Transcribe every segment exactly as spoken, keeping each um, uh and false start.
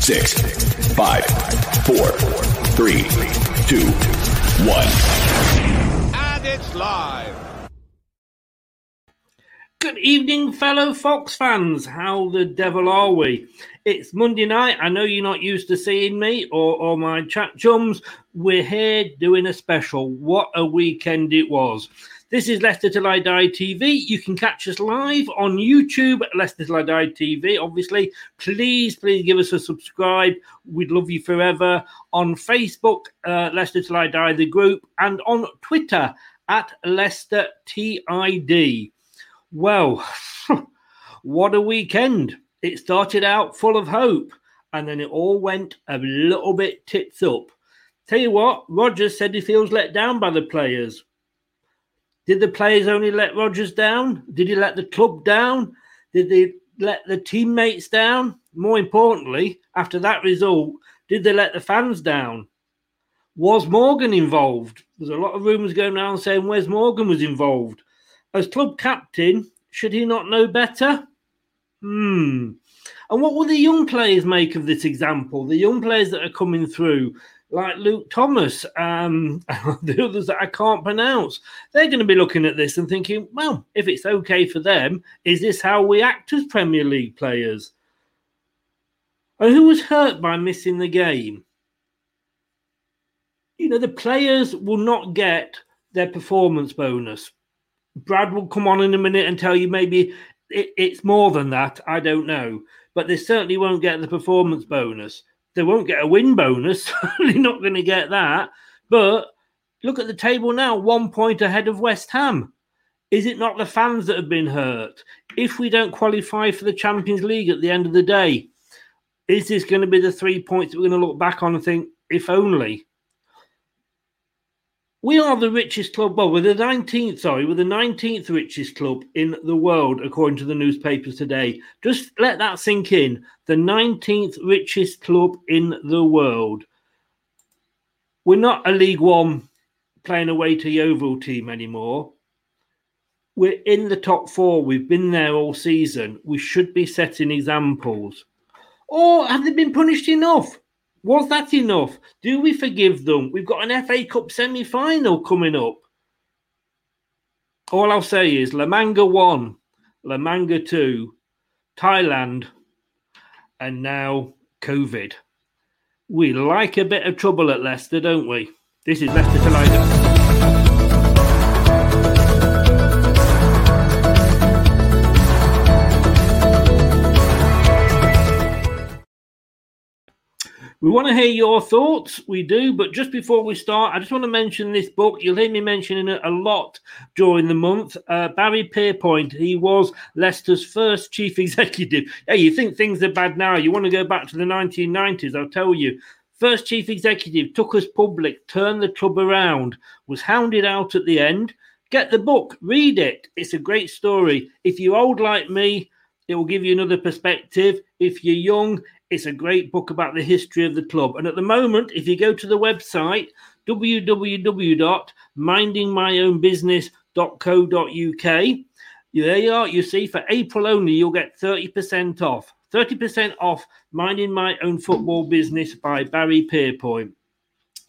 six, five, four, three, two, one. And it's live. Good evening, fellow Fox fans. How the devil are we? It's Monday night. I know you're not used to seeing me or, or my chat chums. We're here doing a special. What a weekend it was. This is Leicester Till I Die T V. You can catch us live on YouTube, Leicester Till I Die T V, obviously. Please, please give us a subscribe. We'd love you forever. On Facebook, uh, Leicester Till I Die, the group. And on Twitter, at Leicester T I D. Well, what a weekend. It started out full of hope, and then it all went a little bit tits up. Tell you what, Rodgers said he feels let down by the players. Did the players only let Rodgers down? Did he let the club down? Did they let the teammates down? More importantly, after that result, did they let the fans down? Was Morgan involved? There's a lot of rumours going around saying Wes Morgan was involved. As club captain, should he not know better? Hmm. And what will the young players make of this example? The young players that are coming through, like Luke Thomas, um, the others that I can't pronounce, they're going to be looking at this and thinking, well, if it's okay for them, is this how we act as Premier League players? And who was hurt by missing the game? You know, the players will not get their performance bonus. Brad will come on in a minute and tell you maybe it, it's more than that. I don't know. But they certainly won't get the performance bonus. They won't get a win bonus. Certainly not going to get that. But look at the table now, one point ahead of West Ham. Is it not the fans that have been hurt? If we don't qualify for the Champions League at the end of the day, is this going to be the three points that we're going to look back on and think, if only? We are the richest club, well, we're the nineteenth, sorry, we're the nineteenth richest club in the world, according to the newspapers today. Just let that sink in. The nineteenth richest club in the world. We're not a League One playing away to Yeovil team anymore. We're in the top four. We've been there all season. We should be setting examples. Or have they been punished enough? Was that enough? Do we forgive them? We've got an F A Cup semi-final coming up. All I'll say is La Manga one, La Manga two, Thailand, and now COVID. We like a bit of trouble at Leicester, don't we? This is Leicester Till I Die. We want to hear your thoughts, we do, but just before we start, I just want to mention this book. You'll hear me mentioning it a lot during the month. Uh, Barry Pierpoint, he was Leicester's first chief executive. Hey, you think things are bad now, you want to go back to the nineteen nineties, I'll tell you. First chief executive, took us public, turned the club around, was hounded out at the end. Get the book, read it. It's a great story. If you're old like me, it will give you another perspective. If you're young, it's a great book about the history of the club. And at the moment, if you go to the website, w w w dot minding my own business dot co dot u k, there you are. You see, for April only, you'll get thirty percent off. thirty percent off Minding My Own Football Business by Barry Pierpoint.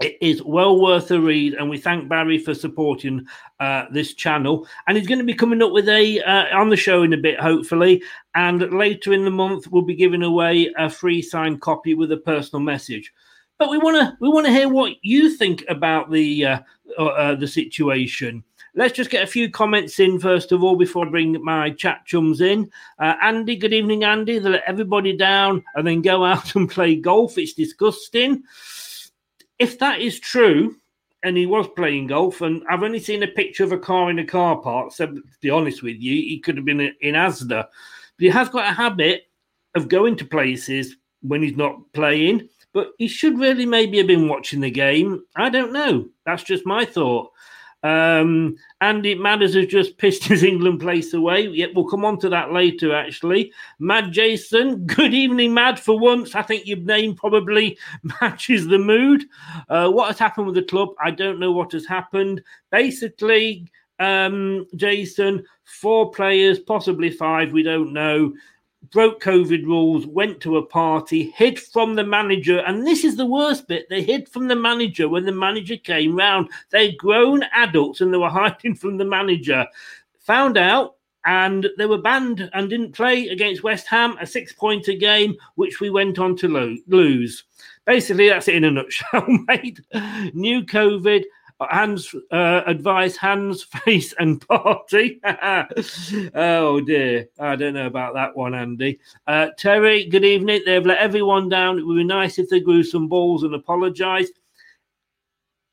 It is well worth a read, and we thank Barry for supporting uh, this channel. And he's going to be coming up with a uh, on the show in a bit, hopefully. And later in the month, we'll be giving away a free signed copy with a personal message. But we want to we want to hear what you think about the uh, uh, the situation. Let's just get a few comments in, first of all, before I bring my chat chums in. Uh, Andy, good evening, Andy. They let everybody down and then go out and play golf. It's disgusting. If that is true, and he was playing golf, and I've only seen a picture of a car in a car park, so to be honest with you, he could have been in Asda. But he has got a habit of going to places when he's not playing, but he should really maybe have been watching the game. I don't know. That's just my thought. Um, Andy Madders has just pissed his England place away. Yep, we'll come on to that later, actually. Mad Jason, good evening, Mad. For once, I think your name probably matches the mood. Uh, what has happened with the club? I don't know what has happened. Basically, um, Jason, four players, possibly five, we don't know, broke COVID rules, went to a party, hid from the manager. And this is the worst bit. They hid from the manager when the manager came round. They'd grown adults and they were hiding from the manager. Found out and they were banned and didn't play against West Ham, a six-pointer game, which we went on to lo- lose. Basically, that's it in a nutshell, mate. New COVID hands, uh, advice, hands, face, and party. Oh dear, I don't know about that one, Andy. Uh, Terry, good evening. They've let everyone down. It would be nice if they grew some balls and apologised.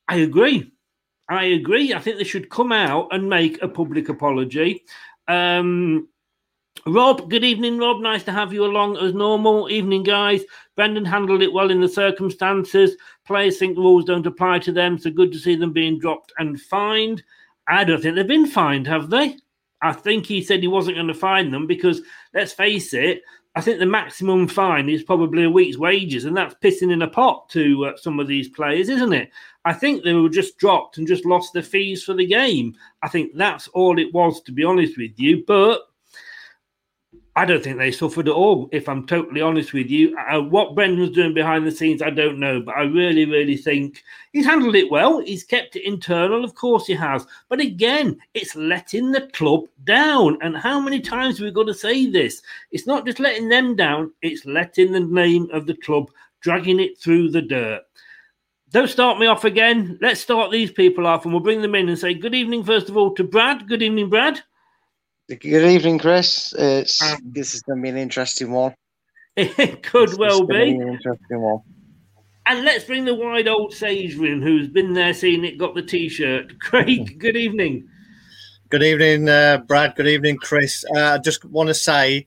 I agree. I agree. I think they should come out and make a public apology. Um, Rob, good evening, Rob. Nice to have you along as normal. Evening, guys. Brendan handled it well in the circumstances. Players think the rules don't apply to them, so good to see them being dropped and fined. I don't think they've been fined, have they? I think he said he wasn't going to fine them because, let's face it, I think the maximum fine is probably a week's wages, and that's pissing in a pot to uh, some of these players, isn't it? I think they were just dropped and just lost their fees for the game. I think that's all it was, to be honest with you, but I don't think they suffered at all, if I'm totally honest with you. Uh, what Brendan's doing behind the scenes, I don't know. But I really, really think he's handled it well. He's kept it internal. Of course he has. But again, it's letting the club down. And how many times have we got to say this? It's not just letting them down. It's letting the name of the club, dragging it through the dirt. Don't start me off again. Let's start these people off and we'll bring them in and say good evening, first of all, to Brad. Good evening, Brad. Good evening, Chris. Uh, it's, um, this is going to be an interesting one. It could it's, well it's be. be an interesting one. And let's bring the wide old sage in, who's been there, seen it, got the T-shirt. Craig, good evening. Good evening, uh, Brad. Good evening, Chris. Uh, I just want to say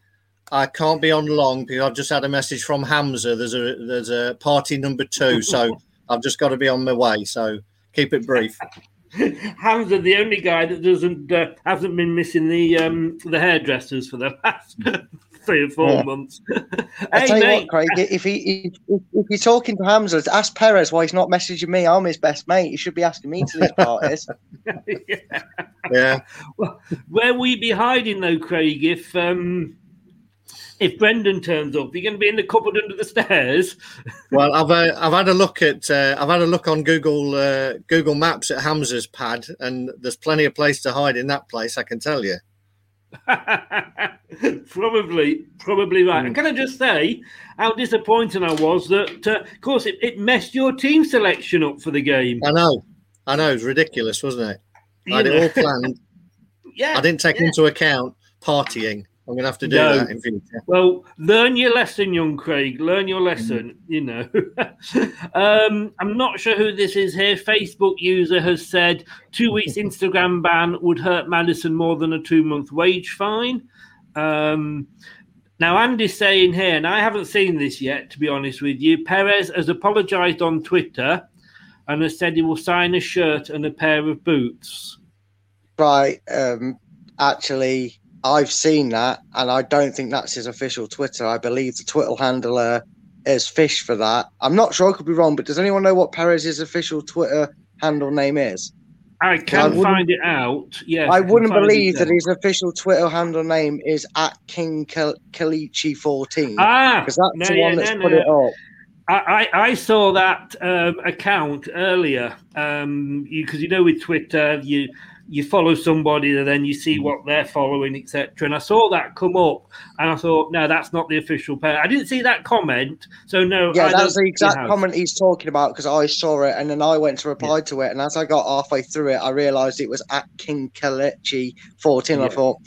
I can't be on long because I've just had a message from Hamza. There's a there's a party number two, so I've just got to be on my way. So keep it brief. Hamza, the only guy that doesn't uh, hasn't been missing the um, the hairdressers for the last three or four yeah. months. I hey, tell you mate. What, Craig, if he if, if you're talking to Hamza, ask Perez why he's not messaging me. I'm his best mate. He should be asking me to these parties. yeah. yeah. Well, where we be hiding though, Craig? If um, if Brendan turns up, you're going to be in the cupboard under the stairs. Well, I've uh, I've had a look at uh, I've had a look on Google uh, Google Maps at Hamza's pad, and there's plenty of place to hide in that place. I can tell you. probably, probably right. Mm. And can I just say how disappointed I was that, uh, of course, it, it messed your team selection up for the game. I know, I know, it was ridiculous, wasn't it? You I had know. It all planned. yeah, I didn't take yeah. into account partying. I'm going to have to do no. that in future. Well, learn your lesson, young Craig. Learn your lesson, mm. you know. um, I'm not sure who this is here. Facebook user has said two weeks Instagram ban would hurt Madison more than a two-month wage fine. Um, now, Andy's saying here, and I haven't seen this yet, to be honest with you, Perez has apologised on Twitter and has said he will sign a shirt and a pair of boots. Right. Um, actually... I've seen that, and I don't think that's his official Twitter. I believe the Twitter handler is Fish for that. I'm not sure, I could be wrong, but does anyone know what Perez's official Twitter handle name is? I can I find it out, yes. I, I wouldn't believe that his official Twitter handle name is at King Ke- Kelechi fourteen, ah, because that's no, the one yeah, that's no, put no. it up. I, I saw that um, account earlier, because um, you, you know with Twitter, you... you follow somebody and then you see what they're following, et cetera. And I saw that come up and I thought, no, that's not the official pair. I didn't see that comment. So, no. Yeah, I that's the exact he comment he's talking about because I saw it and then I went to reply yeah. to it. And as I got halfway through it, I realised it was at King Kelechi fourteen. Yeah. I thought,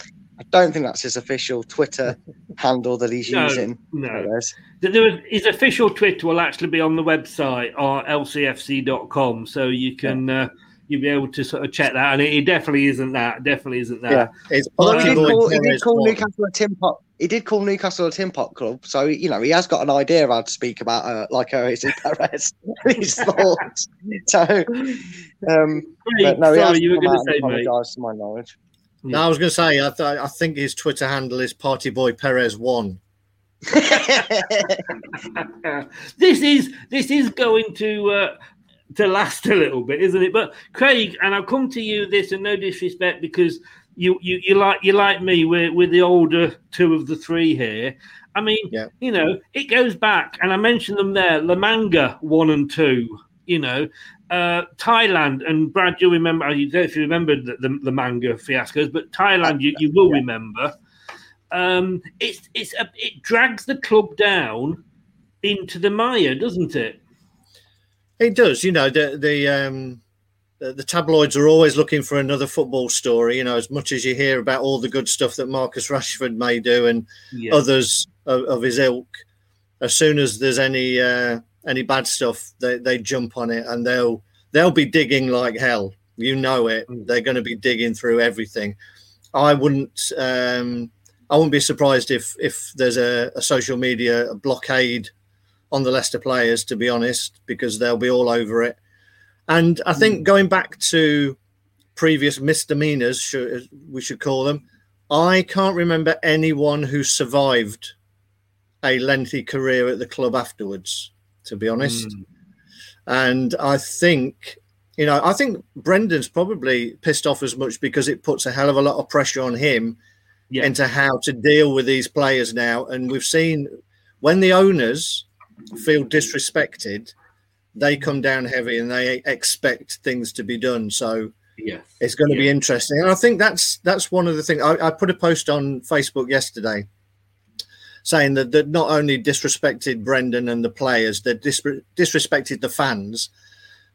I don't think that's his official Twitter handle that he's no, using. No. There was, his official Twitter will actually be on the website or L C F C dot com. So you can. Yeah. Uh, You'll be able to sort of check that, and it, it definitely isn't that. Definitely isn't that. Yeah, it's well, he, did call, he did call Newcastle a tin pot. He did call Newcastle a tin pot club, so you know he has got an idea how to speak about uh, like Perez. His thoughts. So, um, hey, but no, sorry, you were going to say, mate. To my knowledge. No, yeah. I was going to say, I, th- I think his Twitter handle is Party Boy Perez One. this is this is going to. Uh, to last a little bit, isn't it? But Craig, and I'll come to you this, and no disrespect, because you you, you like you like me, we're, we're the older two of the three here. I mean, yeah. you know, it goes back, and I mentioned them there, La Manga one and two, you know, uh, Thailand, and Brad, you remember, you don't know if you remember the, the, the Manga fiascos, but Thailand, you, you will yeah. remember. Um, it's it's a, it drags the club down into the mire, doesn't it? It does, you know. The the, um, the the tabloids are always looking for another football story. You know, as much as you hear about all the good stuff that Marcus Rashford may do and yeah. others of, of his ilk, as soon as there's any uh, any bad stuff, they, they jump on it and they'll they'll be digging like hell. You know it. Mm. They're going to be digging through everything. I wouldn't um, I wouldn't be surprised if if there's a, a social media blockade on the Leicester players, to be honest, because they'll be all over it. And I think going back to previous misdemeanors, should, we should call them, I can't remember anyone who survived a lengthy career at the club afterwards, to be honest. Mm. And I think, you know, I think Brendan's probably pissed off as much because it puts a hell of a lot of pressure on him yeah. into how to deal with these players now. And we've seen when the owners feel disrespected, they come down heavy and they expect things to be done. So yes. it's going to yeah. be interesting. And I think that's that's one of the things. I, I put a post on Facebook yesterday saying that, that not only disrespected Brendan and the players, they dis- disrespected the fans,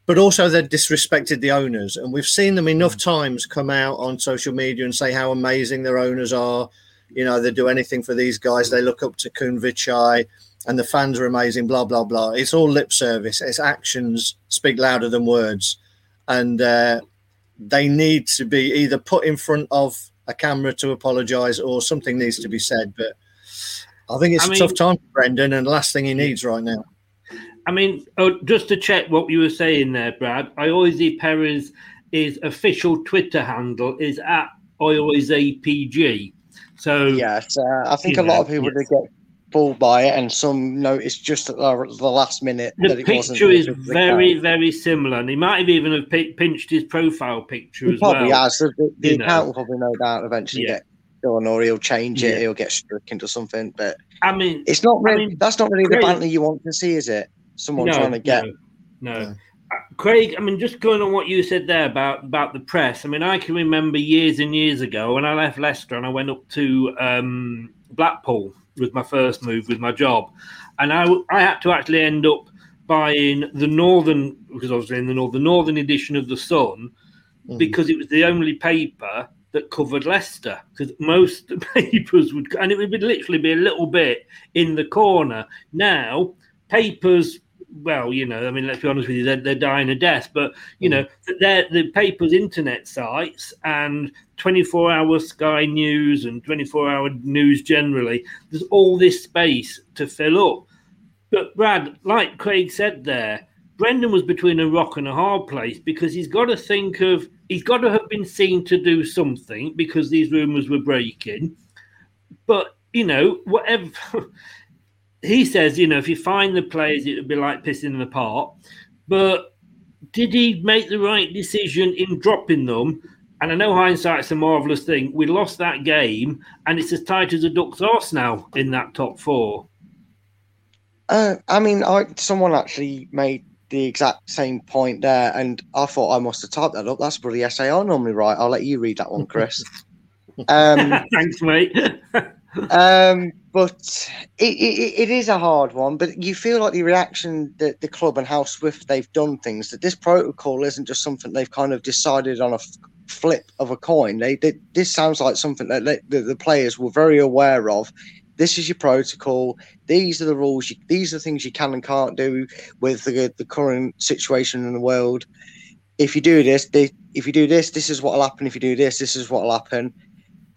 but also they disrespected the owners. And we've seen them enough times come out on social media and say how amazing their owners are. You know, they do anything for these guys. They look up to Kun Vichai. And the fans are amazing, blah, blah, blah. It's all lip service. It's actions speak louder than words. And uh, they need to be either put in front of a camera to apologise or something needs to be said. But I think it's I a mean, tough time for Brendan and the last thing he needs right now. I mean, oh, just to check what you were saying there, Brad, I always see Perez his official Twitter handle is at I always A P G. So yes, uh, I think a know, lot of people yes. did get fooled by it, and some noticed just at the, the last minute the that it wasn't. The picture is very, very similar, and he might have even have p- pinched his profile picture he as probably well. Probably has. The, the account know. will probably no doubt eventually yeah. get done, or he'll change it. Yeah. He'll get struck into something. But I mean, it's not really. I mean, that's not really Craig, the banter you want to see, is it? Someone no, trying to get no. no. Uh, Craig, I mean, just going on what you said there about, about the press, I mean, I can remember years and years ago when I left Leicester and I went up to um, Blackpool with my first move, with my job. And I, I had to actually end up buying the Northern, because obviously in the Northern, Northern edition of The Sun, mm. because it was the only paper that covered Leicester, because most papers would, and it would literally be a little bit in the corner. Now, papers... Well, you know, I mean, let's be honest with you, they're, they're dying a death. But, you mm. know, they're, the papers, internet sites and twenty-four hour Sky News and twenty-four hour news generally, there's all this space to fill up. But, Brad, like Craig said there, Brendan was between a rock and a hard place because he's got to think of, he's got to have been seen to do something because these rumours were breaking. But, you know, whatever... He says, you know, if you find the players, it would be like pissing them apart. But did he make the right decision in dropping them? And I know hindsight's a marvellous thing. We lost that game, and it's as tight as a duck's arse now in that top four. Uh, I mean, I, someone actually made the exact same point there, and I thought I must have typed that up. That's bloody essay I normally write. I'll let you read that one, Chris. um, Thanks, mate. um but it, it it is a hard one, but you feel like the reaction that the club and how swift they've done things, that this protocol isn't just something they've kind of decided on a f- flip of a coin. They, they this sounds like something that, they, that the players were very aware of. This is your protocol, these are the rules, you, these are the things you can and can't do with the, the current situation in the world. If you do this, they, if you do this this is what'll happen, if you do this this is what'll happen.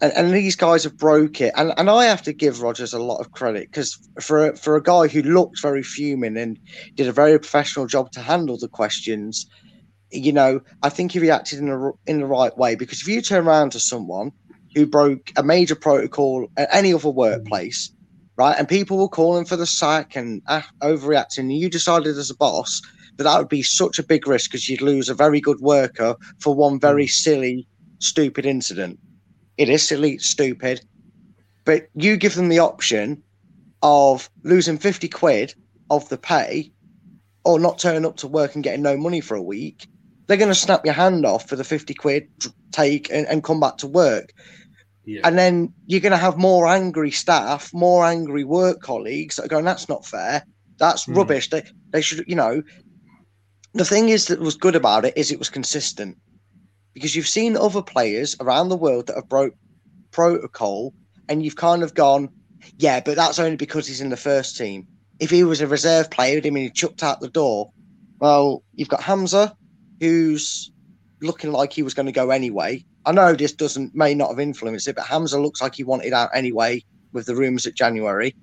And, and these guys have broke it. And and I have to give Rodgers a lot of credit, because for, for a guy who looked very fuming and did a very professional job to handle the questions, you know, I think he reacted in the, in the right way. Because if you turn around to someone who broke a major protocol at any other workplace, right, and people were calling for the sack and uh, overreacting, and you decided as a boss that that would be such a big risk because you'd lose a very good worker for one very silly, stupid incident. It is silly, stupid, but you give them the option of losing fifty quid of the pay or not turning up to work and getting no money for a week. They're going to snap your hand off for the fifty quid, take and, and come back to work. Yeah. And then you're going to have more angry staff, more angry work colleagues that are going, that's not fair. That's mm. rubbish. They, they should, you know, the thing is that was good about it is it was consistent. Because you've seen other players around the world that have broke protocol and you've kind of gone, yeah, but that's only because he's in the first team. If he was a reserve player, I mean, he chucked out the door. Well, you've got Hamza, who's looking like he was going to go anyway. I know this doesn't may not have influenced it, but Hamza looks like he wanted out anyway with the rumours at January.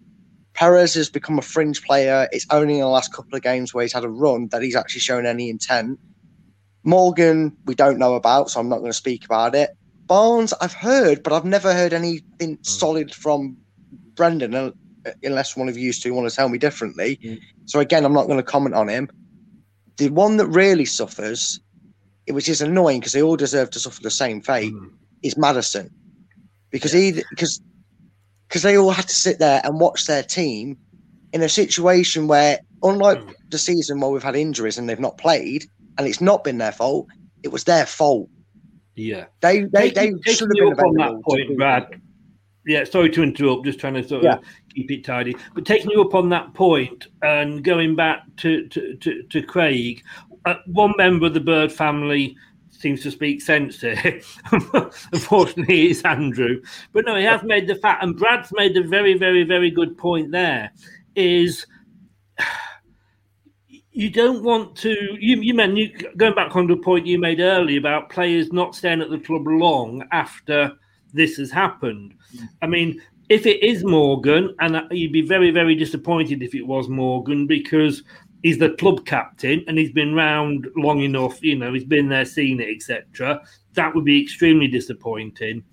Perez has become a fringe player. It's only in the last couple of games where he's had a run that he's actually shown any intent. Morgan, we don't know about, so I'm not going to speak about it. Barnes, I've heard, but I've never heard anything mm. solid from Brendan, unless one of you two want to tell me differently. Mm. So again, I'm not going to comment on him. The one that really suffers, which is annoying because they all deserve to suffer the same fate, mm. is Maddison. Because yeah. he, because, because they all had to sit there and watch their team in a situation where, unlike mm. the season where we've had injuries and they've not played, and it's not been their fault. It was their fault. Yeah, they they, they should have been up on that point, Brad. Yeah, sorry to interrupt. Just trying to sort yeah. of keep it tidy. But taking you up on that point and going back to to to, to Craig, uh, one member of the Bird family seems to speak sense here. Unfortunately, it's Andrew. But no, he has made the fact, and Brad's made a very very very good point. There is. You don't want to. You, you meant you, going back on the point you made earlier about players not staying at the club long after this has happened. Mm. I mean, if it is Morgan, and you'd be very, very disappointed if it was Morgan, because he's the club captain and he's been round long enough, you know, he's been there, seen it, et cetera. That would be extremely disappointing.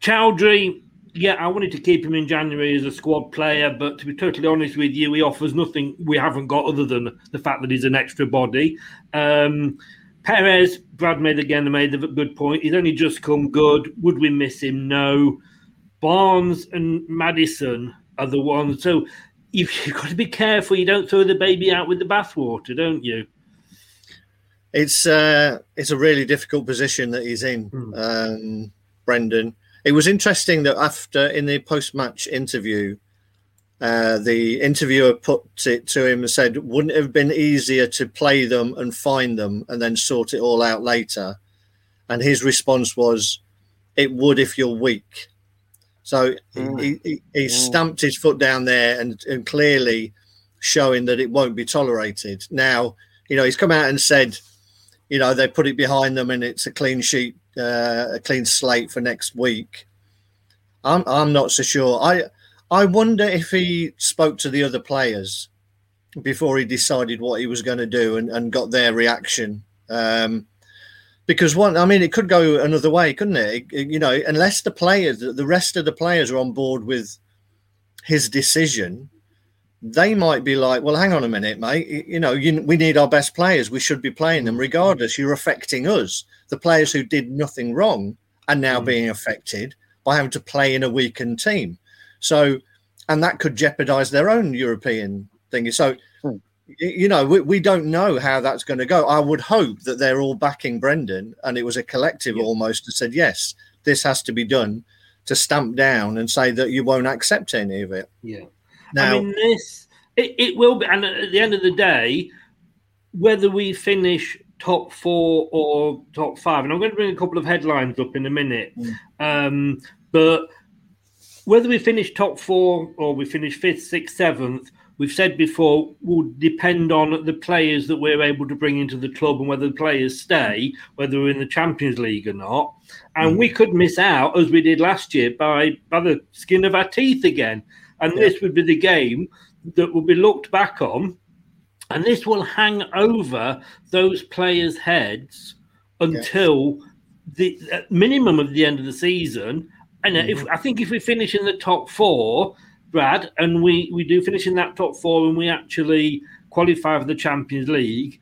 Choudhury, yeah, I wanted to keep him in January as a squad player, but to be totally honest with you, he offers nothing we haven't got other than the fact that he's an extra body. Um, Perez, Brad made again made a good point. He's only just come good. Would we miss him? No. Barnes and Maddison are the ones. So you've, you've got to be careful. You don't throw the baby out with the bathwater, don't you? It's uh, it's a really difficult position that he's in, mm. um, Brendan. It was interesting that after in the post-match interview, uh, the interviewer put it to him and said, wouldn't it have been easier to play them and find them and then sort it all out later? And his response was, it would if you're weak. So mm. he, he, he mm. stamped his foot down there and, and clearly showing that it won't be tolerated. Now, you know, he's come out and said, you know, they put it behind them and it's a clean sheet. Uh, a clean slate for next week. I'm I'm not so sure. I I wonder if he spoke to the other players before he decided what he was going to do and, and got their reaction. Um, because one, I mean, it could go another way, couldn't it? It, it? You know, unless the players, the rest of the players are on board with his decision, they might be like, well, hang on a minute, mate. You know, you, we need our best players. We should be playing them regardless. You're affecting us. The players who did nothing wrong are now mm. being affected by having to play in a weakened team. So, and that could jeopardize their own European thing. So, mm. you know, we, we don't know how that's going to go. I would hope that they're all backing Brendan and it was a collective yeah. almost that said, yes, this has to be done to stamp down and say that you won't accept any of it. Yeah. Now, I mean, this, it, it will be, and at the end of the day, whether we finish top four or top five, and I'm going to bring a couple of headlines up in a minute, mm. um, but whether we finish top four or we finish fifth, sixth, seventh, we've said before, will depend on the players that we're able to bring into the club and whether the players stay, whether we're in the Champions League or not. And mm. we could miss out, as we did last year, by, by the skin of our teeth again. And yeah. this would be the game that will be looked back on. And this will hang over those players' heads until yeah. the minimum of the end of the season. And mm-hmm. if, I think if we finish in the top four, Brad, and we, we do finish in that top four and we actually qualify for the Champions League,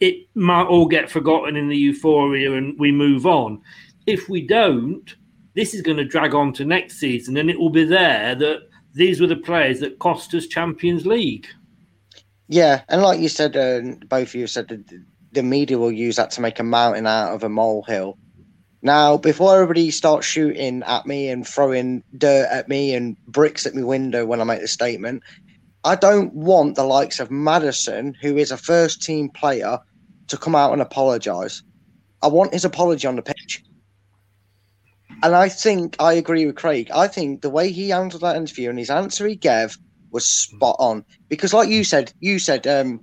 it might all get forgotten in the euphoria and we move on. If we don't, this is going to drag on to next season and it will be there that these were the players that cost us Champions League. Yeah, and like you said, uh, both of you said, the, the media will use that to make a mountain out of a molehill. Now, before everybody starts shooting at me and throwing dirt at me and bricks at my window when I make this statement, I don't want the likes of Maddison, who is a first-team player, to come out and apologise. I want his apology on the pitch. And I think I agree with Craig. I think the way he handled that interview and his answer he gave was spot on. Because like you said, you said um,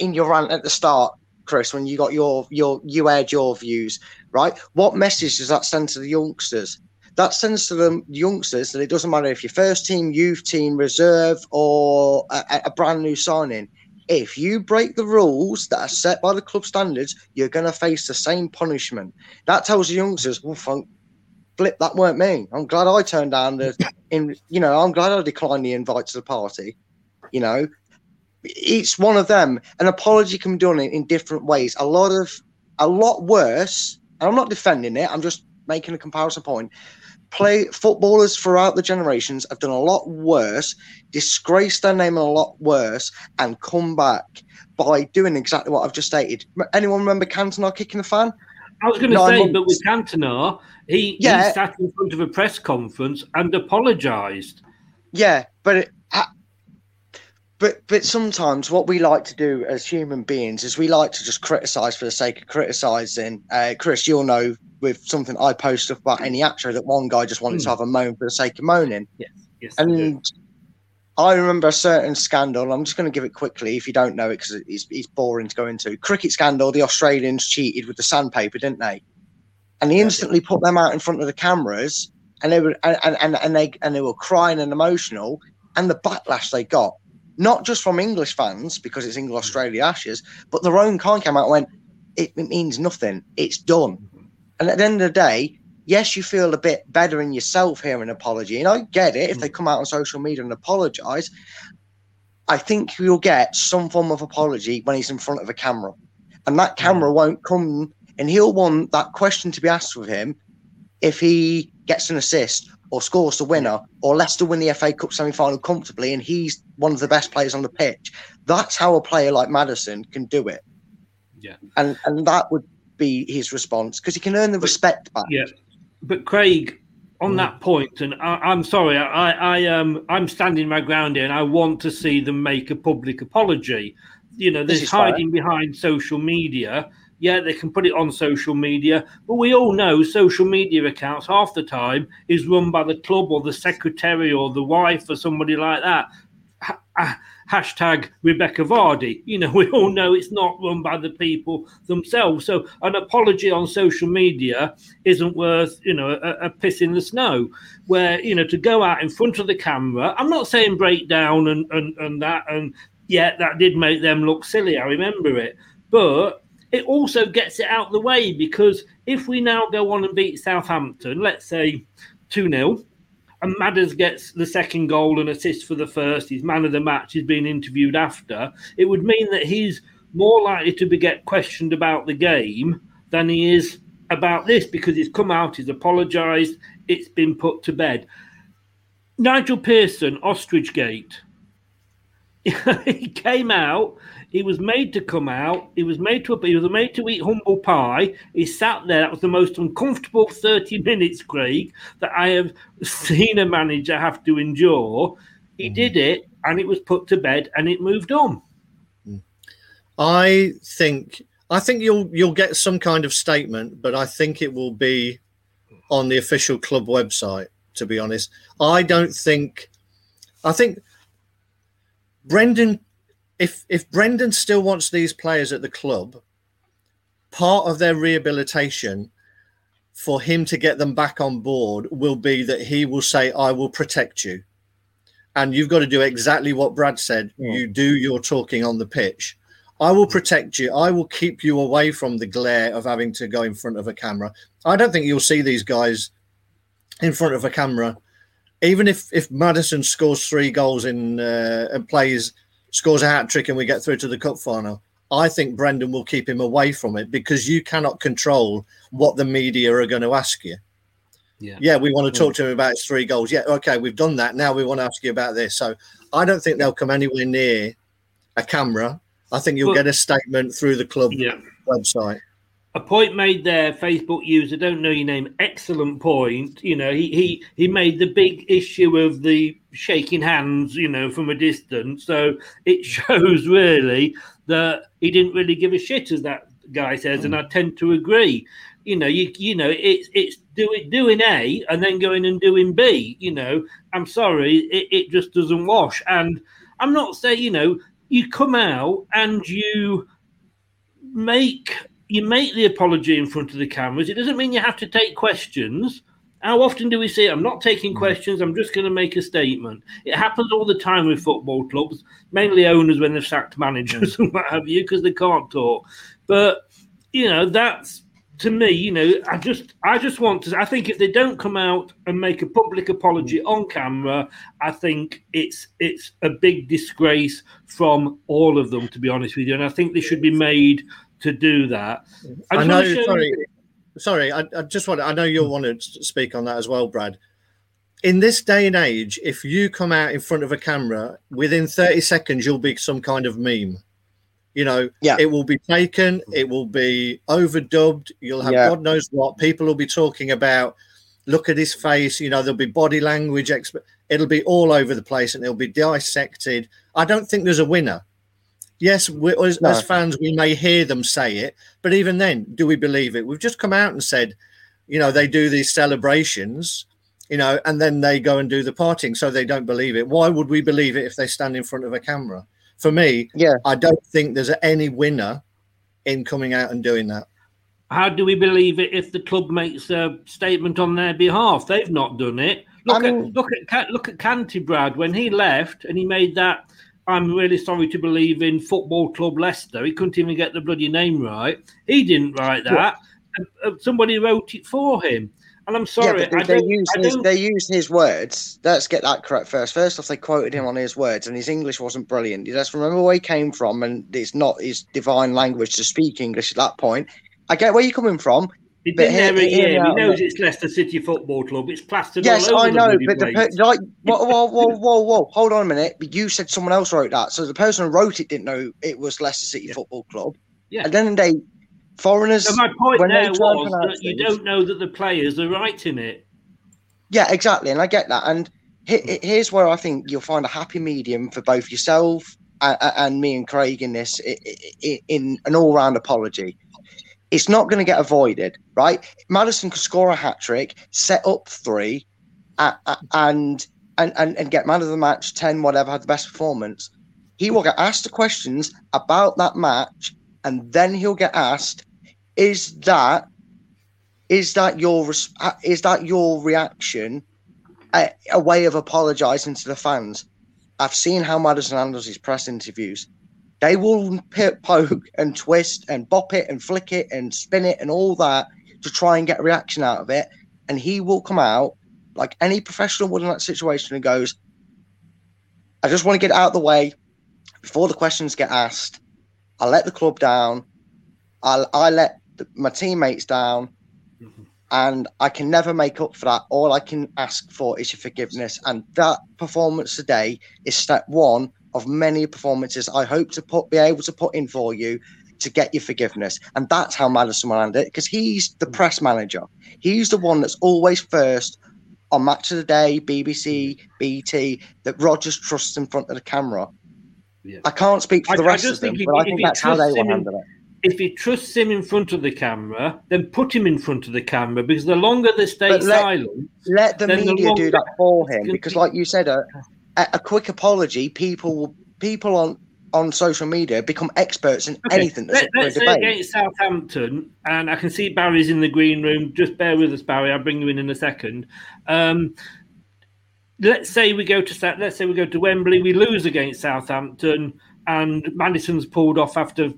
in your rant at the start, Chris, when you got your, your you aired your views, right? What message does that send to the youngsters? That sends to the youngsters that it doesn't matter if you're first team, youth team, reserve, or a, a brand new signing. If you break the rules that are set by the club standards, you're going to face the same punishment. That tells the youngsters, well, thank Flip, that weren't me. I'm glad I turned down the, in, you know, I'm glad I declined the invite to the party. You know, it's one of them. An apology can be done in, in different ways. A lot of, a lot worse, and I'm not defending it, I'm just making a comparison point. Play footballers throughout the generations have done a lot worse, disgraced their name a lot worse, and come back by doing exactly what I've just stated. Anyone remember Cantona kicking the fan? I was going to say, months. But with Cantona, he, yeah. he sat in front of a press conference and apologised. Yeah, but it, but but sometimes what we like to do as human beings is we like to just criticise for the sake of criticising. Uh, Chris, you'll know with something I post up about any actor that one guy just wanted mm. to have a moan for the sake of moaning. Yes, yes, and I, I remember a certain scandal. I'm just going to give it quickly if you don't know it because it's, it's boring to go into. Cricket scandal, the Australians cheated with the sandpaper, didn't they? And they instantly put them out in front of the cameras and they were and, and, and they and they were crying and emotional, and the backlash they got. not just from English fans, because it's England-Australia Ashes, but their own kind came out and went, it, it means nothing. It's done. And at the end of the day, yes, you feel a bit better in yourself hearing an apology. And I get it. If they come out on social media and apologise, I think you'll get some form of apology when he's in front of a camera. And that camera won't come, and he'll want that question to be asked of him if he gets an assist or scores the winner, or Leicester win the F A Cup semi-final comfortably and he's one of the best players on the pitch. That's how a player like Maddison can do it. Yeah, and and that would be his response, because he can earn the respect back. Yeah, but Craig, on mm. that point, and I, I'm sorry, I, I um I'm standing my ground here, and I want to see them make a public apology. You know, this, this hiding fair. behind social media. Yeah, they can put it on social media, but we all know social media accounts half the time is run by the club or the secretary or the wife or somebody like that. Ha- hashtag Rebecca Vardy. You know, we all know it's not run by the people themselves. So an apology on social media isn't worth, you know, a, a piss in the snow, where, you know, to go out in front of the camera. I'm not saying break down and, and, and that. And yeah, that did make them look silly. I remember it. But it also gets it out the way, because if we now go on and beat Southampton, let's say two nil, and Madders gets the second goal and assist for the first, he's man of the match, he's been interviewed after, it would mean that he's more likely to be get questioned about the game than he is about this, because he's come out, he's apologised, it's been put to bed. Nigel Pearson, Ostrichgate, he came out, he was made to come out, he was made to he was made to eat humble pie, he sat there. That was the most uncomfortable thirty minutes, Craig, that I have seen a manager have to endure. He mm. did it, and it was put to bed, and it moved on. I think I think you'll you'll get some kind of statement, but I think it will be on the official club website, to be honest. I don't think I think Brendan, if if Brendan still wants these players at the club, part of their rehabilitation for him to get them back on board will be that he will say, I will protect you. And you've got to do exactly what Brad said. Yeah. You do your talking on the pitch. I will protect you. I will keep you away from the glare of having to go in front of a camera. I don't think you'll see these guys in front of a camera. Even if, if Maddison scores three goals in uh, and plays, scores a hat trick and we get through to the cup final, I think Brendan will keep him away from it, because you cannot control what the media are going to ask you. Yeah, yeah, we want to talk to him about his three goals. Yeah, okay, we've done that. Now we want to ask you about this. So I don't think they'll come anywhere near a camera. I think you'll but, get a statement through the club yeah. website. A point made there, Facebook user, don't know your name, excellent point. You know, he he he made the big issue of the shaking hands, you know, from a distance. So it shows really that he didn't really give a shit, as that guy says, and I tend to agree. You know, you you know, it's it's doing doing A and then going and doing B. You know, I'm sorry, it, it just doesn't wash. And I'm not saying, you know, you come out and you make... You make the apology in front of the cameras. It doesn't mean you have to take questions. How often do we see, I'm not taking questions, I'm just going to make a statement? It happens all the time with football clubs, mainly owners when they've sacked managers and what have you, because they can't talk. But, you know, that's, to me, you know, I just I just want to, I think if they don't come out and make a public apology on camera, I think it's it's a big disgrace from all of them, to be honest with you. And I think they should be made to do that. I, I know, sorry, you... sorry I, I just want to, I know you'll want to speak on that as well, Brad. In this day and age, if you come out in front of a camera, within thirty seconds, you'll be some kind of meme. You know, yeah. It will be taken, it will be overdubbed, you'll have yeah. God knows what, people will be talking about, look at his face, you know, there'll be body language, exp- it'll be all over the place and it'll be dissected. I don't think there's a winner. Yes, we, as, no. as fans, we may hear them say it, but even then, do we believe it? We've just come out and said, you know, they do these celebrations, you know, and then they go and do the partying, so they don't believe it. Why would we believe it if they stand in front of a camera? For me, yeah. I don't think there's any winner in coming out and doing that. How do we believe it if the club makes a statement on their behalf? They've not done it. Look I mean, at look at look at Canty, Brad, when he left and he made that I'm really sorry to believe in Football Club Leicester. He couldn't even get the bloody name right. He didn't write that. What? Somebody wrote it for him. And I'm sorry. Yeah, they, I they're, don't, using I his, don't... they're using his words. Let's get that correct first. First off, they quoted him on his words, and his English wasn't brilliant. You just remember where he came from, and it's not his divine language to speak English at that point. I get where you're coming from. He's been here, there a year. He knows it's Leicester City Football Club. It's plastered yes, all over the place. Yes, I know, but the, like, whoa, whoa, whoa, whoa, whoa. Hold on a minute. But you said someone else wrote that. So the person who wrote it didn't know it was Leicester City yeah. Football Club. Yeah. And then they... Foreigners. So my point there was that you don't know that the players are writing it. Yeah, exactly, and I get that. And he, here's where I think you'll find a happy medium for both yourself and, and me and Craig in this, in an all-round apology. It's not going to get avoided, right? Maddison could score a hat-trick, set up three, and and and, and get man of the match, ten, whatever, had the best performance. He will get asked the questions about that match, and then he'll get asked, Is that is that your is that your reaction, a, a way of apologising to the fans? I've seen how Maddison handles his press interviews. They will poke and twist and bop it and flick it and spin it and all that to try and get a reaction out of it. And he will come out like any professional would in that situation and goes, I just want to get out of the way before the questions get asked. I let the club down. I, I let the, my teammates down, mm-hmm. and I can never make up for that. All I can ask for is your forgiveness. And that performance today is step one of many performances I hope to put, be able to put in for you to get your forgiveness. And that's how Maddison will end it, because he's the press manager. He's the one that's always first on Match of the Day, B B C, B T, that Rodgers trusts in front of the camera. Yeah. I can't speak for the I, rest I of them, he, but I think that's how they will handle it. If he trusts him in front of the camera, then put him in front of the camera, because the longer they stay let, silent... Let the media the do that for him, because like you said, a, a quick apology, people people on, on social media become experts in okay. anything that's let, Let's debate. Say against Southampton, and I can see Barry's in the green room. Just bear with us, Barry. I'll bring you in in a second. Um, let's say we go to let's say we go to Wembley. We lose against Southampton, and Madison's pulled off after...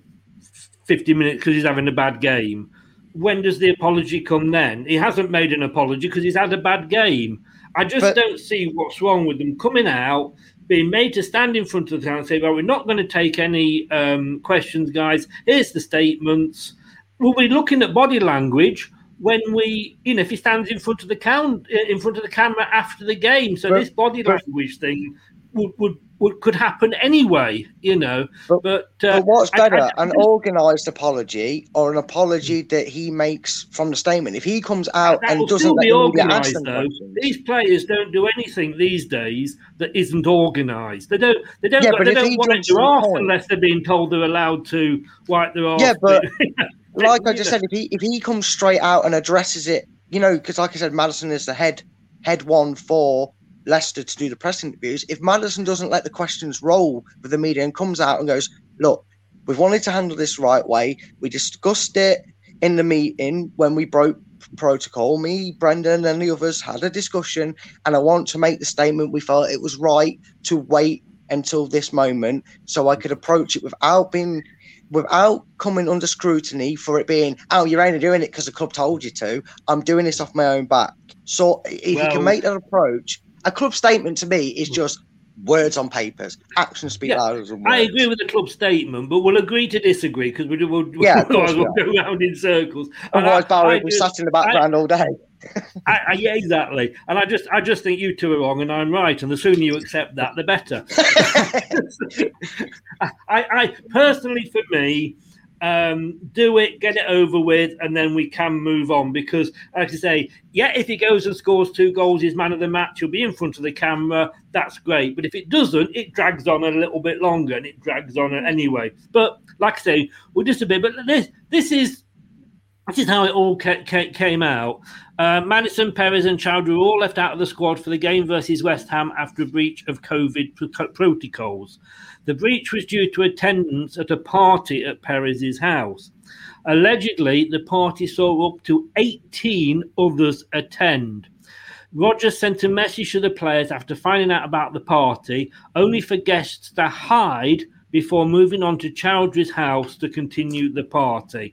fifty minutes because he's having a bad game. When does the apology come then? He hasn't made an apology because he's had a bad game. I just but, don't see what's wrong with them coming out, being made to stand in front of the camera and say, well, we're not going to take any um, questions, guys. Here's the statements. We'll be looking at body language when we, you know, if he stands in front of the, count, in front of the camera after the game. So but, this body but, language thing would... would What could happen anyway, you know. But, but, uh, but what's better, I, I, an organised apology or an apology that he makes from the statement? If he comes out and doesn't let organised, though, these players don't do anything these days that isn't organised. They don't. They don't. Yeah, got, they don't want to draft unless they're being told they're allowed to wipe their arse. Yeah, but like I just said, if he if he comes straight out and addresses it, you know, because like I said, Maddison is the head head one for Leicester to do the press interviews. If Maddison doesn't let the questions roll with the media and comes out and goes, look, we've wanted to handle this the right way. We discussed it in the meeting when we broke protocol. Me, Brendan and the others had a discussion, and I want to make the statement we felt it was right to wait until this moment so I could approach it without being... without coming under scrutiny for it being, oh, you're only doing it because the club told you to. I'm doing this off my own back. So if well, you can make that approach... A club statement to me is just words on papers. Actions speak yeah, louder than words. I agree with the club statement, but we'll agree to disagree because we will yeah, we'll we go round in circles. Otherwise, Barry, we sat in the background I, all day. I, I, yeah, exactly. And I just, I just think you two are wrong, and I'm right. And the sooner you accept that, the better. I, I personally, for me, um, do it, get it over with, and then we can move on. Because, like I say, yeah, if he goes and scores two goals, he's man of the match, he'll be in front of the camera. That's great. But if it doesn't, it drags on a little bit longer, and it drags on anyway. But, like I say, we'll just a bit. But this, this is this is how it all ca- ca- came out. Uh, Maddison, Perez, and Choudhury all left out of the squad for the game versus West Ham after a breach of COVID pro- protocols. The breach was due to attendance at a party at Perez's house. Allegedly, the party saw up to eighteen others attend. Rodgers sent a message to the players after finding out about the party, only for guests to hide before moving on to Choudhury's house to continue the party.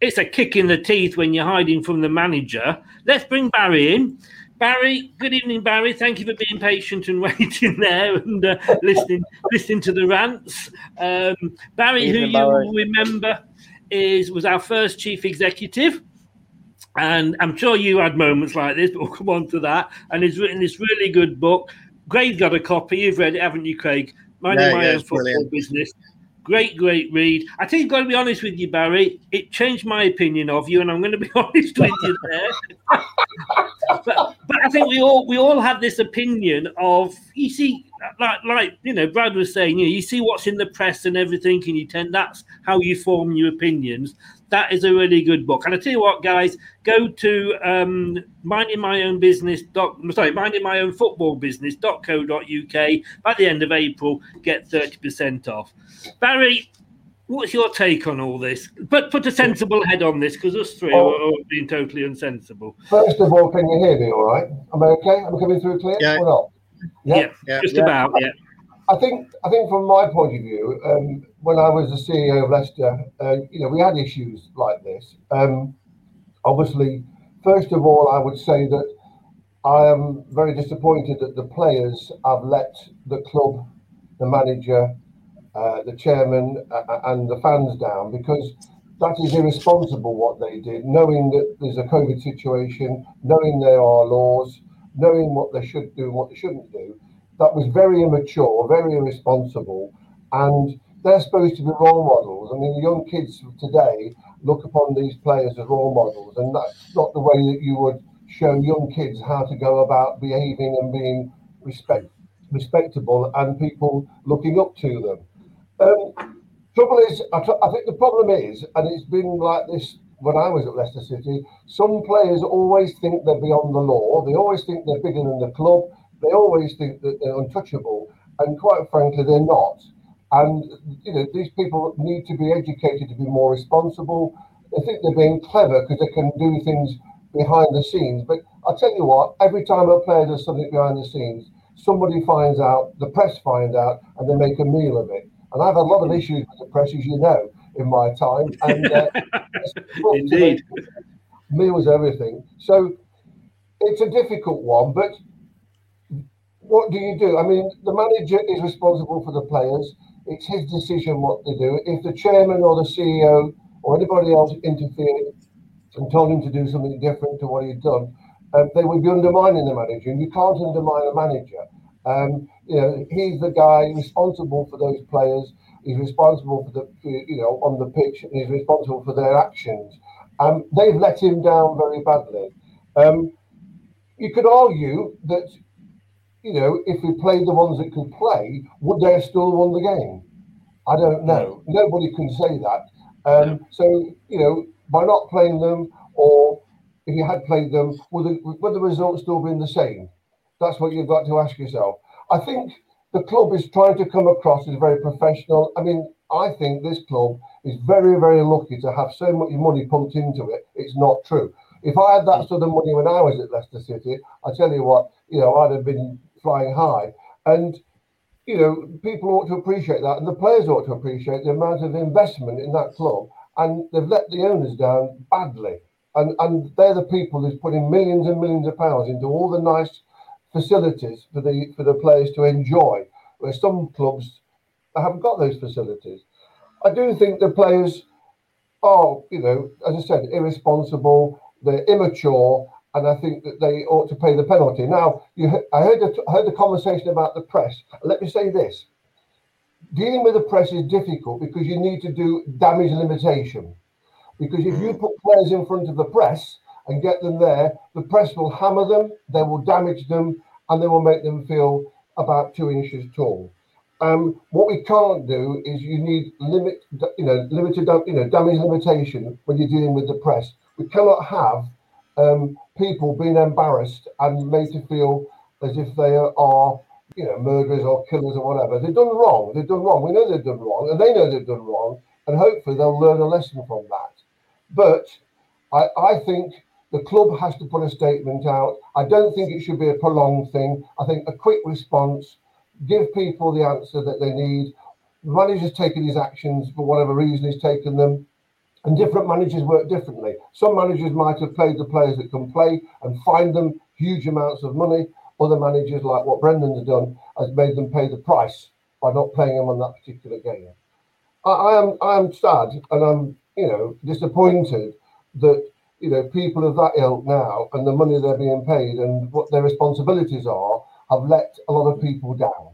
It's a kick in the teeth when you're hiding from the manager. Let's bring Barry in. Barry, good evening, Barry. Thank you for being patient and waiting there and uh, listening listening to the rants. Um, Barry, evening, who you Barry. will remember, is was our first chief executive. And I'm sure you had moments like this, but we'll come on to that. And he's written this really good book. Craig's got a copy. You've read it, haven't you, Craig? Minding My Own Football Business. Great, great read. I think you've got to be honest with you, Barry. It changed my opinion of you, and I'm going to be honest with you there. but, but I think we all we all have this opinion of, you see, like like you know, Brad was saying, you know, you see what's in the press and everything, and you tend that's how you form your opinions. That is a really good book. And I tell you what, guys, go to um, Minding My Own Business. Doc, sorry, Minding My Own Football Business. dot co dot U K By the end of April, get thirty percent off. Barry, what's your take on all this? But put a sensible head on this, because us three oh. are, are being totally unsensible. First of all, can you hear me all right? Am I okay? Am I coming through clear yeah. or not? Yeah, yeah, yeah. just yeah. about, yeah. I think I think from my point of view, um, when I was the C E O of Leicester, uh, you know, we had issues like this. Um, obviously, first of all, I would say that I am very disappointed that the players have let the club, the manager, uh, the chairman uh, and the fans down, because that is irresponsible what they did, knowing that there's a COVID situation, knowing there are laws, knowing what they should do and what they shouldn't do. That was very immature, very irresponsible, and they're supposed to be role models. I mean, the young kids today look upon these players as role models, and that's not the way that you would show young kids how to go about behaving and being respect, respectable and people looking up to them. Um, trouble is, I, tr- I think the problem is, and it's been like this when I was at Leicester City, some players always think they're beyond the law, they always think they're bigger than the club, they always think that they're untouchable, and quite frankly, they're not. And, you know, these people need to be educated to be more responsible. They think they're being clever because they can do things behind the scenes. But I'll tell you what, every time a player does something behind the scenes, somebody finds out, the press find out, and they make a meal of it. And I've had a lot of issues with the press, as you know, in my time. And, uh, Indeed. Meals, everything. So it's a difficult one, but what do you do? I mean, the manager is responsible for the players. It's his decision what they do. If the chairman or the C E O or anybody else interfered and told him to do something different to what he'd done, um, they would be undermining the manager. And you can't undermine a manager. Um, you know, he's the guy responsible for those players. He's responsible for the, you know, on the pitch. And he's responsible for their actions. Um, they've let him down very badly. Um, you could argue that, you know, if we played the ones that could play, would they have still won the game? I don't know. No. Nobody can say that. Um, no. So, you know, by not playing them, or if you had played them, would the, would the result still been the same? That's what you've got to ask yourself. I think the club is trying to come across as very professional. I mean, I think this club is very, very lucky to have so much money pumped into it. It's not true. If I had that sort of money when I was at Leicester City, I tell you what, you know, I'd have been flying high. And, you know, people ought to appreciate that. And the players ought to appreciate the amount of investment in that club. And they've let the owners down badly. And and they're the people who's putting millions and millions of pounds into all the nice facilities for the for the players to enjoy, where some clubs haven't got those facilities. I do think the players are, you know, as I said, irresponsible. They're immature, and I think that they ought to pay the penalty. Now, you, I heard the, heard the conversation about the press. Let me say this. Dealing with the press is difficult because you need to do damage limitation. Because if you put players in front of the press and get them there, the press will hammer them, they will damage them, and they will make them feel about two inches tall. Um, what we can't do is you need limit, you know, limited, you know, damage limitation when you're dealing with the press. We cannot have um, people being embarrassed and made to feel as if they are, you know, murderers or killers or whatever. They've done wrong. They've done wrong. We know they've done wrong, and they know they've done wrong, and hopefully they'll learn a lesson from that. But I, I think The club has to put a statement out. I don't think it should be a prolonged thing. I think a quick response, give people the answer that they need. The manager's taken his actions for whatever reason he's taken them. And different managers work differently. Some managers might have played the players that can play and find them huge amounts of money. Other managers, like what Brendan's done, has made them pay the price by not playing them on that particular game. I, I am I am sad and I'm, you know, disappointed that, you know, people of that ilk now and the money they're being paid and what their responsibilities are have let a lot of people down.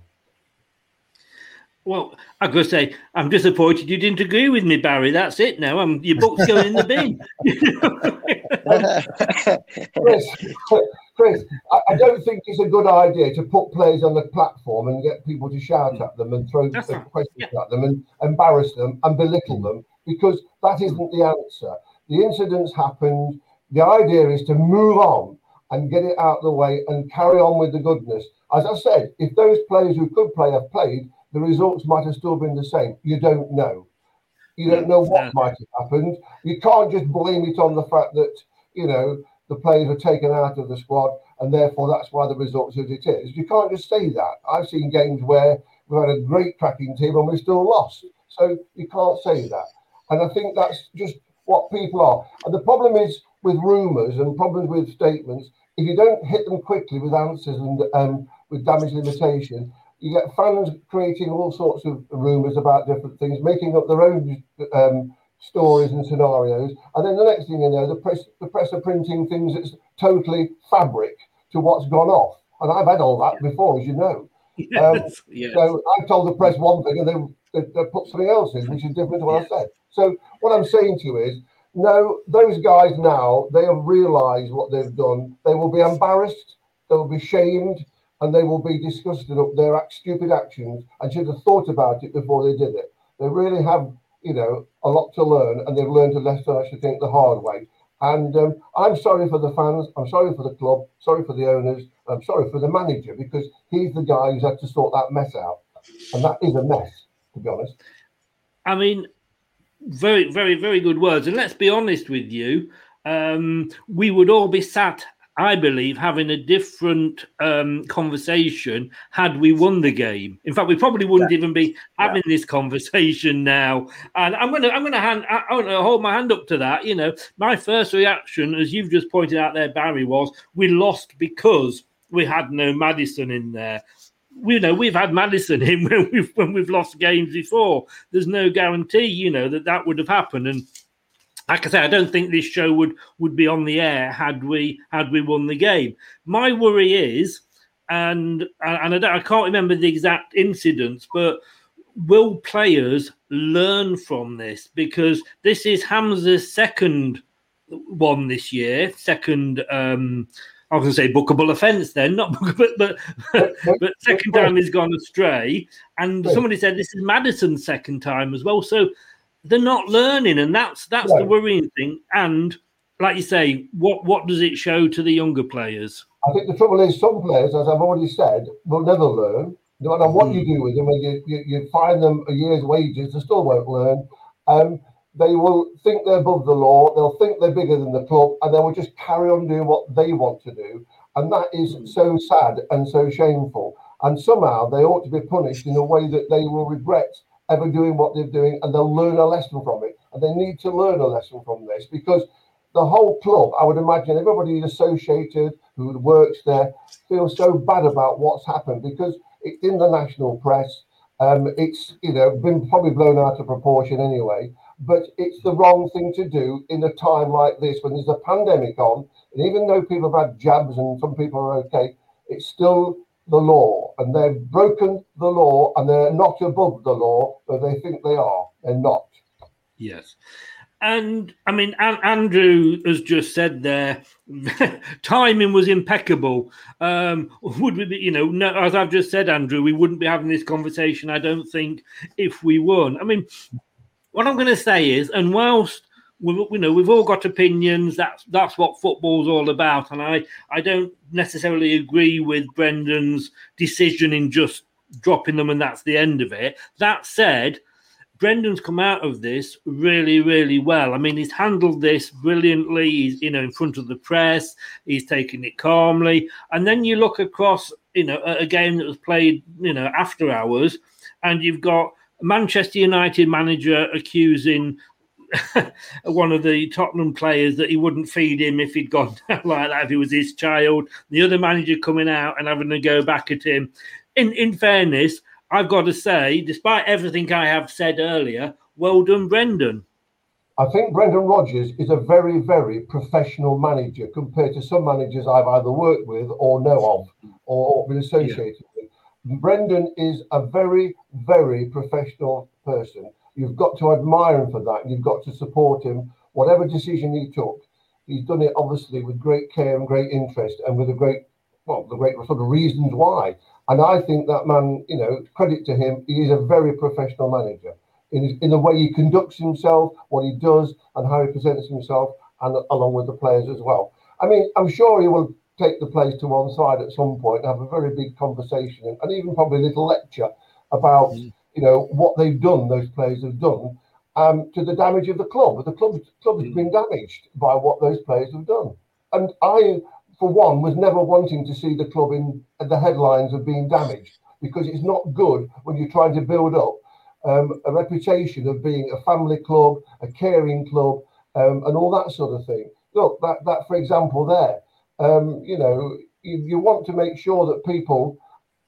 Well, I've got to say, I'm disappointed you didn't agree with me, Barry. That's it now. I'm, your book's going in the bin. Chris, Chris I, I don't think it's a good idea to put players on the platform and get people to shout at them and throw right. questions yeah. at them and embarrass them and belittle them, because that isn't the answer. The incident's happened. The idea is to move on and get it out of the way and carry on with the goodness. As I said, if those players who could play have played, the results might have still been the same. You don't know. You don't know what might have happened. You can't just blame it on the fact that, you know, the players were taken out of the squad and therefore that's why the results as it is. You can't just say that. I've seen games where we've had a great cracking team and we still lost. So you can't say that. And I think that's just what people are. And the problem is with rumours and problems with statements, if you don't hit them quickly with answers and um, with damage limitation, you get fans creating all sorts of rumours about different things, making up their own um, stories and scenarios. And then the next thing you know, the press, the press are printing things that's totally fabric to what's gone off. And I've had all that before, as you know. Yes, um, yes. So I've told the press one thing and they, they, they put something else in, which is different to what yes. I said. So what I'm saying to you is, no, those guys now, they have realised what they've done. They will be embarrassed. They will be shamed. And they will be disgusted of their stupid actions and should have thought about it before they did it. They really have, you know, a lot to learn, and they've learned a lesson, I should think, the hard way. And um, I'm sorry for the fans. I'm sorry for the club. Sorry for the owners. I'm sorry for the manager, because he's the guy who's had to sort that mess out. And that is a mess, to be honest. I mean, very, very, very good words. And let's be honest with you. Um, we would all be sat, I believe, having a different um, conversation had we won the game. In fact, we probably wouldn't yeah. even be having yeah. this conversation now. And I'm going to, I'm going to hand, I, I'm going to hold my hand up to that. You know, my first reaction, as you've just pointed out there, Barry, was we lost because we had no Maddison in there. We, you know, we've had Maddison in when we've when we've lost games before. There's no guarantee, you know, that that would have happened. And like I say, I don't think this show would, would be on the air had we had we won the game. My worry is, and and I, don't, I can't remember the exact incidents, but will players learn from this? Because this is Hamza's second one this year, second, um, I was going to say bookable offence then, not bookable, but, but, but second time he's gone astray. And somebody said this is Madison's second time as well. So they're not learning, and that's that's no. the worrying thing. And like you say, what, what does it show to the younger players? I think the trouble is some players, as I've already said, will never learn. No matter what mm. you do with them, when you, you, you fine them a year's wages, they still won't learn. Um, they will think they're above the law. They'll think they're bigger than the club, and they will just carry on doing what they want to do. And that is mm. so sad and so shameful. And somehow they ought to be punished in a way that they will regret ever doing what they're doing, and they'll learn a lesson from it. And they need to learn a lesson from this, because the whole club, I would imagine, everybody associated who works there feels so bad about what's happened, because it's in the national press. Um, it's, you know, been probably blown out of proportion anyway, but it's the wrong thing to do in a time like this when there's a pandemic on. And even though people have had jabs and some people are okay, it's still the law, and they've broken the law, and they're not above the law, but they think they are. They're not. Yes. And I mean, Andrew has just said there, timing was impeccable. Um, would we be, you know, no, as I've just said, Andrew, we wouldn't be having this conversation, I don't think, if we won. I mean, what I'm going to say is, and whilst we, you know, we've all got opinions. That's that's what football's all about. And I, I don't necessarily agree with Brendan's decision in just dropping them and that's the end of it. That said, Brendan's come out of this really, really well. I mean, he's handled this brilliantly. He's, you know, in front of the press. He's taken it calmly. And then you look across, you know, a game that was played, you know, after hours, and you've got Manchester United manager accusing one of the Tottenham players that he wouldn't feed him if he'd gone down like that, if he was his child. The other manager coming out and having to go back at him. In, in fairness, I've got to say, despite everything I have said earlier, well done, Brendan. I think Brendan Rodgers is a very, very professional manager compared to some managers I've either worked with or know of or been associated yeah. with. Brendan is a very, very professional person. You've got to admire him for that. You've got to support him. Whatever decision he took, he's done it obviously with great care and great interest and with a great, well, the great sort of reasons why. And I think that man, you know, credit to him, he is a very professional manager in, in the way he conducts himself, what he does and how he presents himself, and along with the players as well. I mean, I'm sure he will take the players to one side at some point and have a very big conversation and even probably a little lecture about, mm. you know, what they've done, those players have done, um, to the damage of the club. The club, club has mm. been damaged by what those players have done. And I... for one, was never wanting to see the club in the headlines of being damaged, because it's not good when you're trying to build up um, a reputation of being a family club, a caring club, um, and all that sort of thing. Look, that, that for example there, um, you know, you, you want to make sure that people,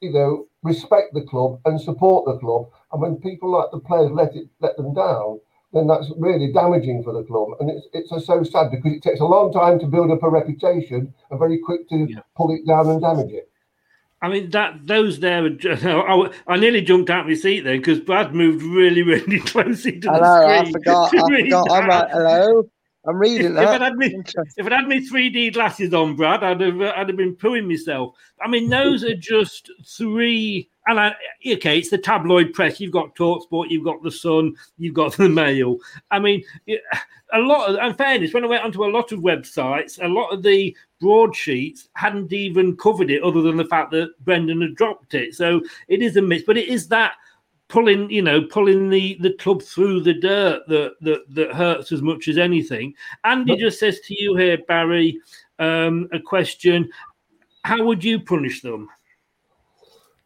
you know, respect the club and support the club. And when people like the players let it let them down, then that's really damaging for the club. And it's it's so sad, because it takes a long time to build up a reputation and very quick to yeah. pull it down and damage it. I mean, that those there, I, I nearly jumped out of my seat then, because Brad moved really, really close into I the know, screen. I forgot, I forgot. I'm like, hello? I'm reading that. If I'd had me, if I'd had me three D glasses on, Brad, I'd have, I'd have been pooing myself. I mean, those are just three... And I, okay, it's the tabloid press. You've got TalkSport, you've got The Sun, you've got The Mail. I mean, a lot of, and fairness, when I went onto a lot of websites, a lot of the broadsheets hadn't even covered it, other than the fact that Brendan had dropped it. So it is a mix, but it is that pulling, you know, pulling the, the club through the dirt that, that, that hurts as much as anything. Andy but, just says to you here, Barry, um, a question. How would you punish them?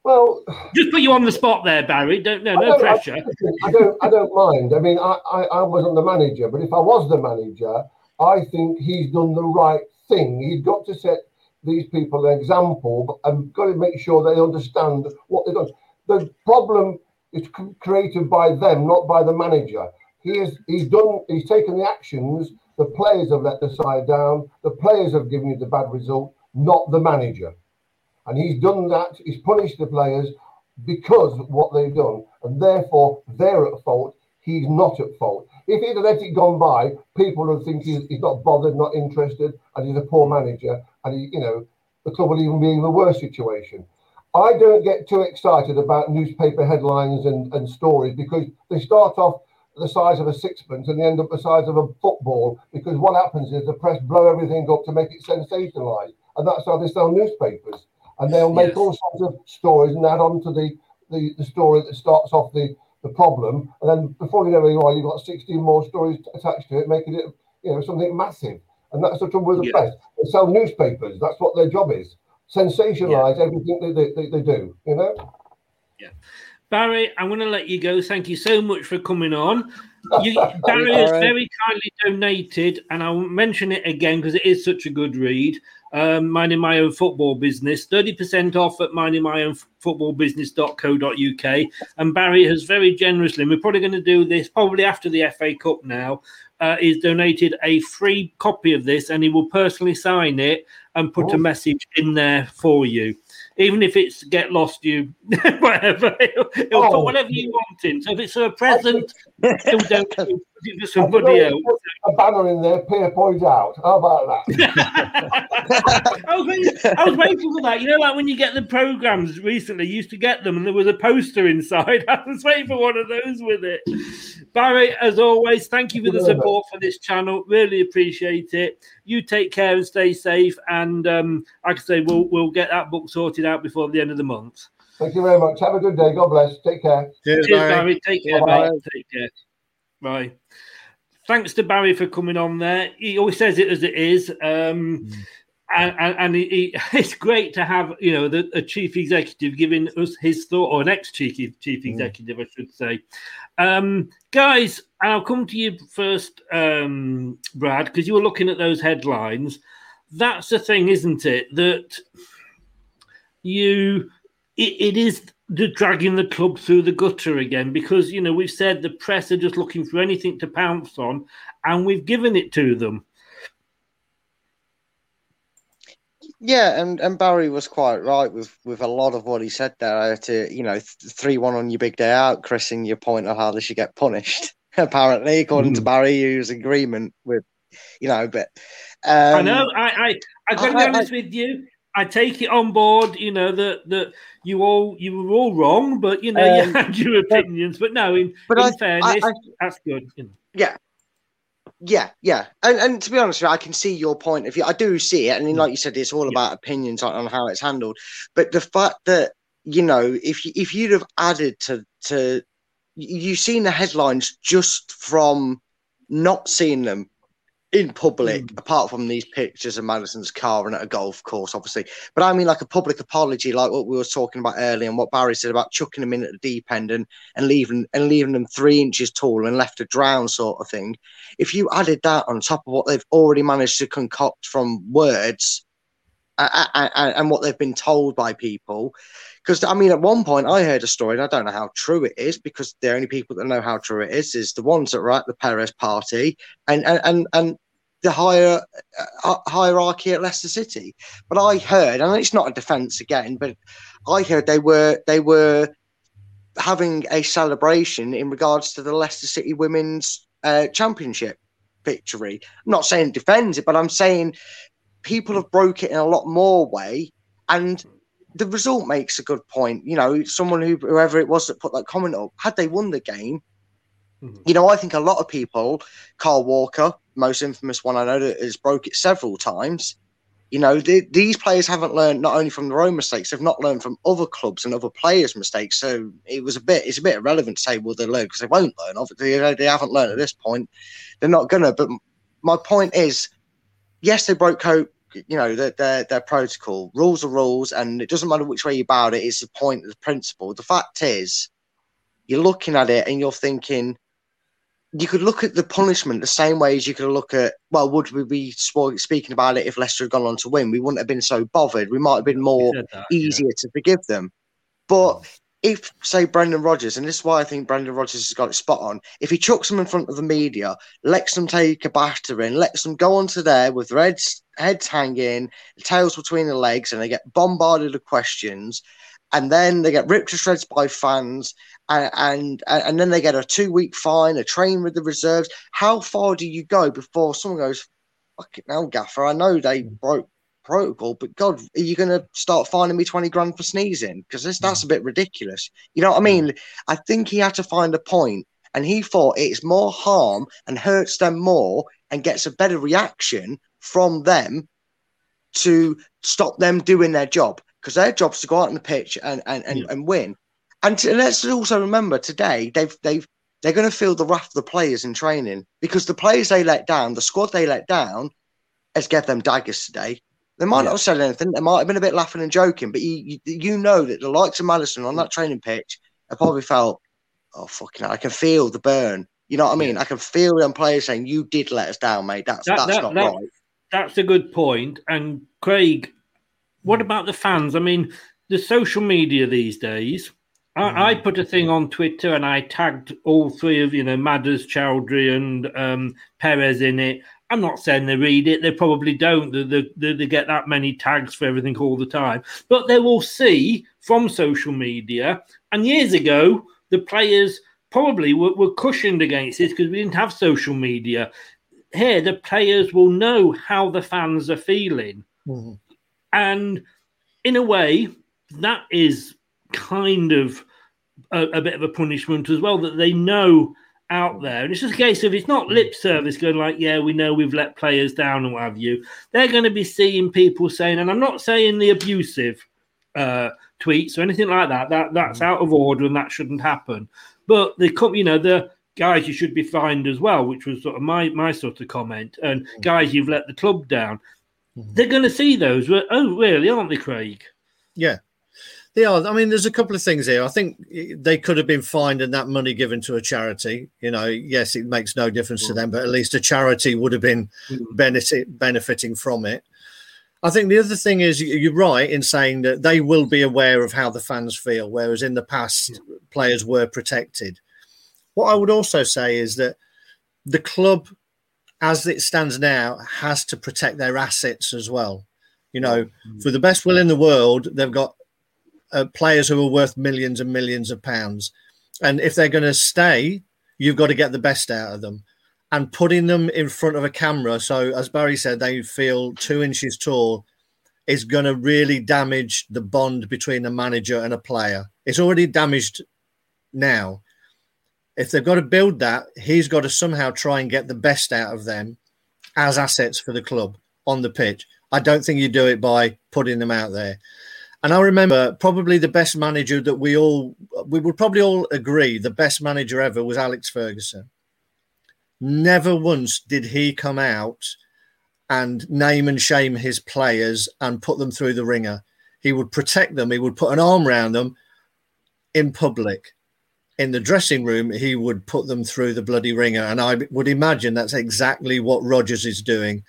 Well, just put you on the spot there, Barry. Don't no, no I don't, pressure. I, I don't, I don't mind. I mean, I, I, I wasn't the manager, but if I was the manager, I think he's done the right thing. He's got to set these people an example, and got to make sure they understand what they've done. The problem is created by them, not by the manager. He is, he's done. He's taken the actions. The players have let the side down. The players have given you the bad result, not the manager. And he's done that. He's punished the players because of what they've done. And therefore, they're at fault. He's not at fault. If he'd let it gone by, people would think he's, he's not bothered, not interested, and he's a poor manager. And, he, you know, the club would even be in a worse situation. I don't get too excited about newspaper headlines and, and stories, because they start off the size of a sixpence and they end up the size of a football, because what happens is the press blow everything up to make it sensationalised. And that's how they sell newspapers. And they'll make yes. all sorts of stories and add on to the, the, the story that starts off the, the problem. And then before you know where you are, you've got sixteen more stories t- attached to it, making it, you know, something massive. And that's the trouble with the yeah. press. They sell newspapers. That's what their job is. Sensationalise yeah. everything they, they, they, they do, you know? Yeah. Barry, I'm going to let you go. Thank you so much for coming on. You, Barry has right. very kindly donated, and I'll mention it again because it is such a good read. Um, Minding My Own Football Business, thirty percent off at minding my own football business dot co dot uk. And Barry has very generously, and we're probably going to do this probably after the F A Cup now, uh, is donated a free copy of this, and he will personally sign it and put oh. a message in there for you. Even if it's get lost, you whatever, it'll, it'll oh. put whatever you want in. So if it's a present, still don't put it for somebody else. A banner in there, Pierpoint out. How about that? I, was waiting, I was waiting for that. You know, like when you get the programmes recently, you used to get them and there was a poster inside. I was waiting for one of those with it. Barry, as always, thank you for the support for this channel. Really appreciate it. You take care and stay safe. And um, like I say, we'll, we'll get that book sorted out before the end of the month. Thank you very much. Have a good day. God bless. Take care. Cheers, Cheers Barry. Barry. Take care, Bye. mate. Take care. Bye. Thanks to Barry for coming on there. He always says it as it is. Um, mm. And, and, and he, he, it's great to have, you know, the, a chief executive giving us his thought, or an ex-chief chief executive, mm. I should say. Um, guys, and I'll come to you first, um, Brad, because you were looking at those headlines. That's the thing, isn't it? That you, it, it is the dragging the club through the gutter again, because, you know, we've said the press are just looking for anything to pounce on, and we've given it to them. Yeah, and, and Barry was quite right with, with a lot of what he said there. I had to, you know, three one on your big day out, Chris, and your point of how they should get punished, apparently, according mm. to Barry, whose agreement with, you know, but... Um, I know, I, I, I've got to be honest I, I, with you, I take it on board, you know, that, that you all you were all wrong, but, you know, um, you had your opinions, but no, in, but in I, fairness, I, I, that's good. You know. Yeah. Yeah, yeah. And and to be honest with you, I can see your point of view. I do see it. And like you said, it's all yeah. about opinions on, on how it's handled. But the fact that, you know, if, you, if you'd have added to, to... You've seen the headlines just from not seeing them in public, mm. apart from these pictures of Madison's car and at a golf course, obviously. But I mean, like a public apology, like what we were talking about earlier and what Barry said about chucking them in at the deep end and, and leaving and leaving them three inches tall and left to drown sort of thing. If you added that on top of what they've already managed to concoct from words uh, uh, uh, and what they've been told by people, because, I mean, at one point I heard a story, and I don't know how true it is, because the only people that know how true it is is the ones that were at the Perez party and and and, and the higher uh, hierarchy at Leicester City. But I heard, and it's not a defence again, but I heard they were they were having a celebration in regards to the Leicester City Women's uh, Championship victory. I'm not saying it defends it, but I'm saying people have broke it in a lot more way, and the result makes a good point. You know, someone who, whoever it was that put that comment up, had they won the game, mm-hmm. you know, I think a lot of people, Carl Walker, most infamous one I know that has broke it several times, you know, they, these players haven't learned not only from their own mistakes, they've not learned from other clubs and other players' mistakes. So it was a bit, it's a bit irrelevant to say, well, they learn, because they won't learn. Obviously, they, they haven't learned at this point. They're not going to. But my point is, yes, they broke hope. You know, their, their their protocol, rules are rules, and it doesn't matter which way you bout it, it's the point of the principle. The fact is, you're looking at it and you're thinking, you could look at the punishment the same way as you could look at, well, would we be speaking about it if Leicester had gone on to win? We wouldn't have been so bothered. We might have been more that, easier yeah. to forgive them. But if, say, Brendan Rodgers, and this is why I think Brendan Rodgers has got it spot on, if he chucks them in front of the media, lets them take a battering, lets them go onto there with their heads, heads hanging, tails between the legs, and they get bombarded with questions, and then they get ripped to shreds by fans, and and, and then they get a two-week fine, a train with the reserves. How far do you go before someone goes, fucking hell, Gaffer, I know they broke protocol, but God, are you going to start fining me twenty grand for sneezing? Because this that's a bit ridiculous. You know what I mean? I think he had to find a point, and he thought it's more harm and hurts them more and gets a better reaction from them to stop them doing their job, because their job's to go out on the pitch and and, and, yeah. and win. And to, let's also remember today, they've they've they're going to feel the wrath of the players in training, because the players they let down, the squad they let down, has given them daggers today. They might not have said anything. They might have been a bit laughing and joking, but you, you you know that the likes of Maddison on that training pitch have probably felt, oh, fucking hell, I can feel the burn. You know what I mean? Yeah. I can feel them players saying, you did let us down, mate. That's that, that's that, not that, right. That's a good point. And, Craig, what about the fans? I mean, the social media these days, mm-hmm. I, I put a thing on Twitter and I tagged all three of, you know, Madders, Choudhury and um, Perez in it. I'm not saying they read it. They probably don't. They, they, they get that many tags for everything all the time. But they will see from social media. And years ago, the players probably were, were cushioned against this because we didn't have social media. Here, the players will know how the fans are feeling. Mm-hmm. And in a way, that is kind of a, a bit of a punishment as well, that they know out there. And it's just a case of, it's not lip service going like, yeah, we know we've let players down and what have you. They're going to be seeing people saying, and I'm not saying the abusive uh, tweets or anything like that. That that's out of order and that shouldn't happen. But they come, you know, the guys you should be fined as well, which was sort of my my sort of comment. And mm-hmm. guys, you've let the club down. Mm-hmm. They're going to see those. Oh, really? Aren't they, Craig? Yeah. They are. I mean, there's a couple of things here. I think they could have been fined and that money given to a charity. You know, yes, it makes no difference to them, but at least a charity would have been benefit, benefiting from it. I think the other thing is you're right in saying that they will be aware of how the fans feel, whereas in the past, players were protected. What I would also say is that the club, as it stands now, has to protect their assets as well. You know, for the best will in the world, they've got Uh, players who are worth millions and millions of pounds. And if they're going to stay, you've got to get the best out of them. And putting them in front of a camera, so as Barry said, they feel two inches tall, is going to really damage the bond between a manager and a player. It's already damaged now. If they've got to build that, he's got to somehow try and get the best out of them as assets for the club on the pitch. I don't think you do it by putting them out there. And I remember probably the best manager that we all, we would probably all agree the best manager ever was Alex Ferguson. Never once did he come out and name and shame his players and put them through the wringer. He would protect them. He would put an arm around them in public. In the dressing room, he would put them through the bloody wringer. And I would imagine that's exactly what Rodgers is doing.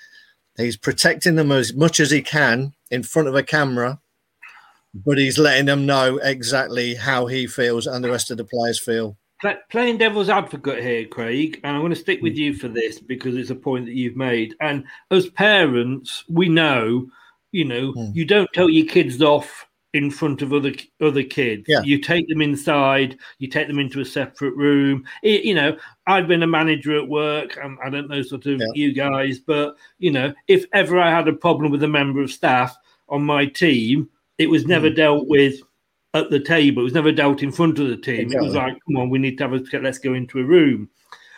He's protecting them as much as he can in front of a camera, but he's letting them know exactly how he feels and the rest of the players feel. Playing devil's advocate here, Craig, and I'm going to stick with you for this because it's a point that you've made. And as parents, we know, you know, mm. you don't tell your kids off in front of other other kids. Yeah. You take them inside, you take them into a separate room. It, you know, I've been a manager at work. Um, I don't know sort of yeah. you guys, but, you know, if ever I had a problem with a member of staff on my team, it was never mm. dealt with at the table. It was never dealt in front of the team. Exactly. It was like, come on, we need to have a, let's go into a room.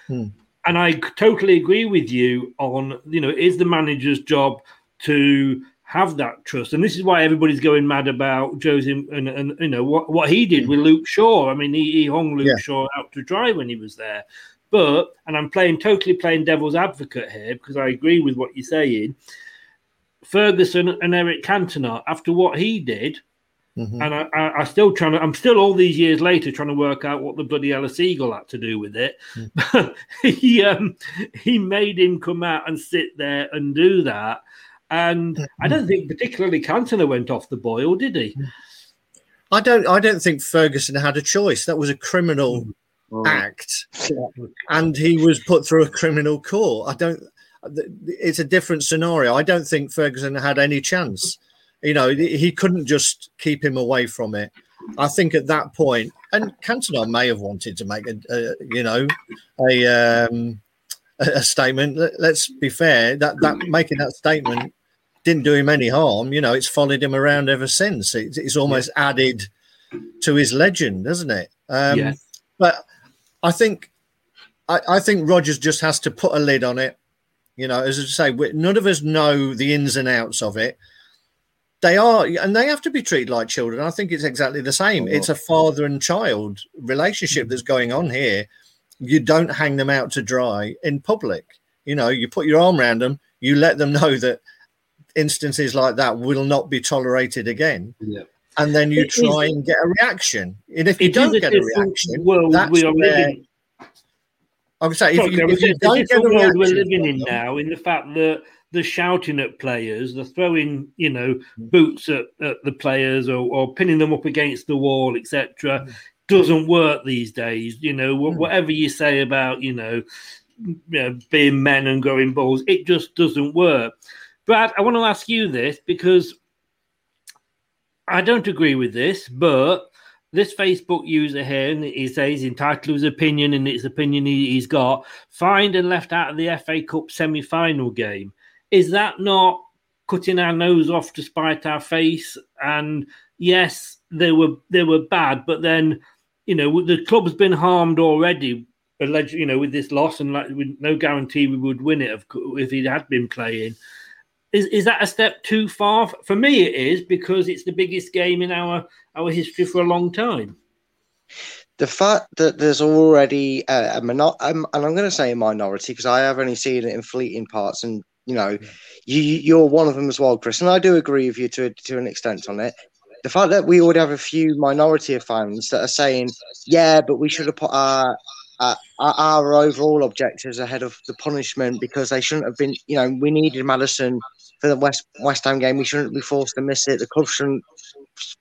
Mm. And I totally agree with you on, you know, it is the manager's job to have that trust. And this is why everybody's going mad about Jose and, and, and you know, what, what he did mm. with Luke Shaw. I mean, he, he hung Luke yeah. Shaw out to dry when he was there. But, and I'm playing totally playing devil's advocate here because I agree with what you're saying, Ferguson and Eric Cantona, after what he did, mm-hmm. and I, I, I still trying to, I'm still all these years later trying to work out what the bloody Ellis Eagle had to do with it. Mm. he um, he made him come out and sit there and do that, and mm-hmm. I don't think particularly Cantona went off the boil, did he? I don't, I don't think Ferguson had a choice. That was a criminal oh. act, yeah. and he was put through a criminal court. I don't. It's a different scenario. I don't think Ferguson had any chance. You know, he couldn't just keep him away from it. I think at that point, and Cantona may have wanted to make a, a you know, a um, a statement. Let's be fair, that that making that statement didn't do him any harm. You know, it's followed him around ever since. It's, it's almost yeah. added to his legend, doesn't it? Um, yeah. But I think, I, I think Rodgers just has to put a lid on it. You know, as I say, none of us know the ins and outs of it. They are, and they have to be treated like children. I think it's exactly the same. It's a father and child relationship that's going on here. You don't hang them out to dry in public. You know, you put your arm around them, you let them know that instances like that will not be tolerated again. Yeah. And then you try and get a reaction. And if you don't get a reaction, that's where... I would say, if you, if you don't get the world we're living in now, in the fact that they're shouting at players, they're throwing, you know, boots at, at the players or, or pinning them up against the wall, et cetera, doesn't work these days. You know, whatever you say about, you know, you know, being men and growing balls, it just doesn't work. Brad, I want to ask you this because I don't agree with this, but this Facebook user here, and he says he's entitled to his opinion, and it's opinion he, he's got, fined and left out of the F A Cup semi-final game. Is that not cutting our nose off to spite our face? And yes, they were they were bad, but then, you know, the club's been harmed already, alleged, you know, with this loss, and like, with no guarantee we would win it if he had been playing. Is is that a step too far? For me, it is, because it's the biggest game in our, our history for a long time. The fact that there's already a, a mono- um, and I'm going to say a minority, because I have only seen it in fleeting parts, and you know, yeah. you, you're one of them as well, Chris, and I do agree with you to to an extent on it. The fact that we already have a few minority of fans that are saying, yeah, but we should have put our Uh, our overall objectives ahead of the punishment, because they shouldn't have been, you know, we needed Maddison for the West West Ham game. We shouldn't be forced to miss it. The club shouldn't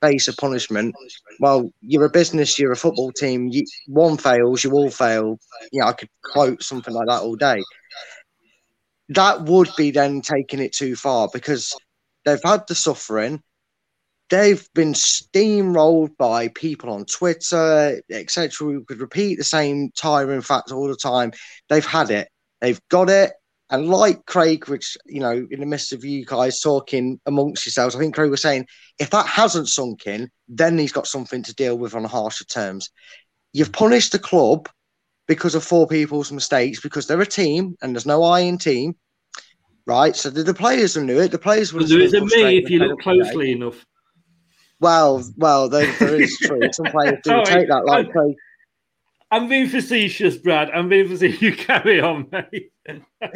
face a punishment. Well, you're a business, you're a football team. You, one fails, you all fail. You know, I could quote something like that all day. That would be then taking it too far, because they've had the suffering. They've been steamrolled by people on Twitter, et cetera. We could repeat the same tiring facts all the time. They've had it. They've got it. And like Craig, which, you know, in the midst of you guys talking amongst yourselves, I think Craig was saying, if that hasn't sunk in, then he's got something to deal with on harsher terms. You've punished the club because of four people's mistakes, because they're a team and there's no I in team, right? So the, the players who knew it, the players would have... There isn't me if you look closely today. enough. Well, well, there, there is true. Some players do Sorry, take that like play. I'm being facetious, Brad. I'm being facetious. You carry on, mate.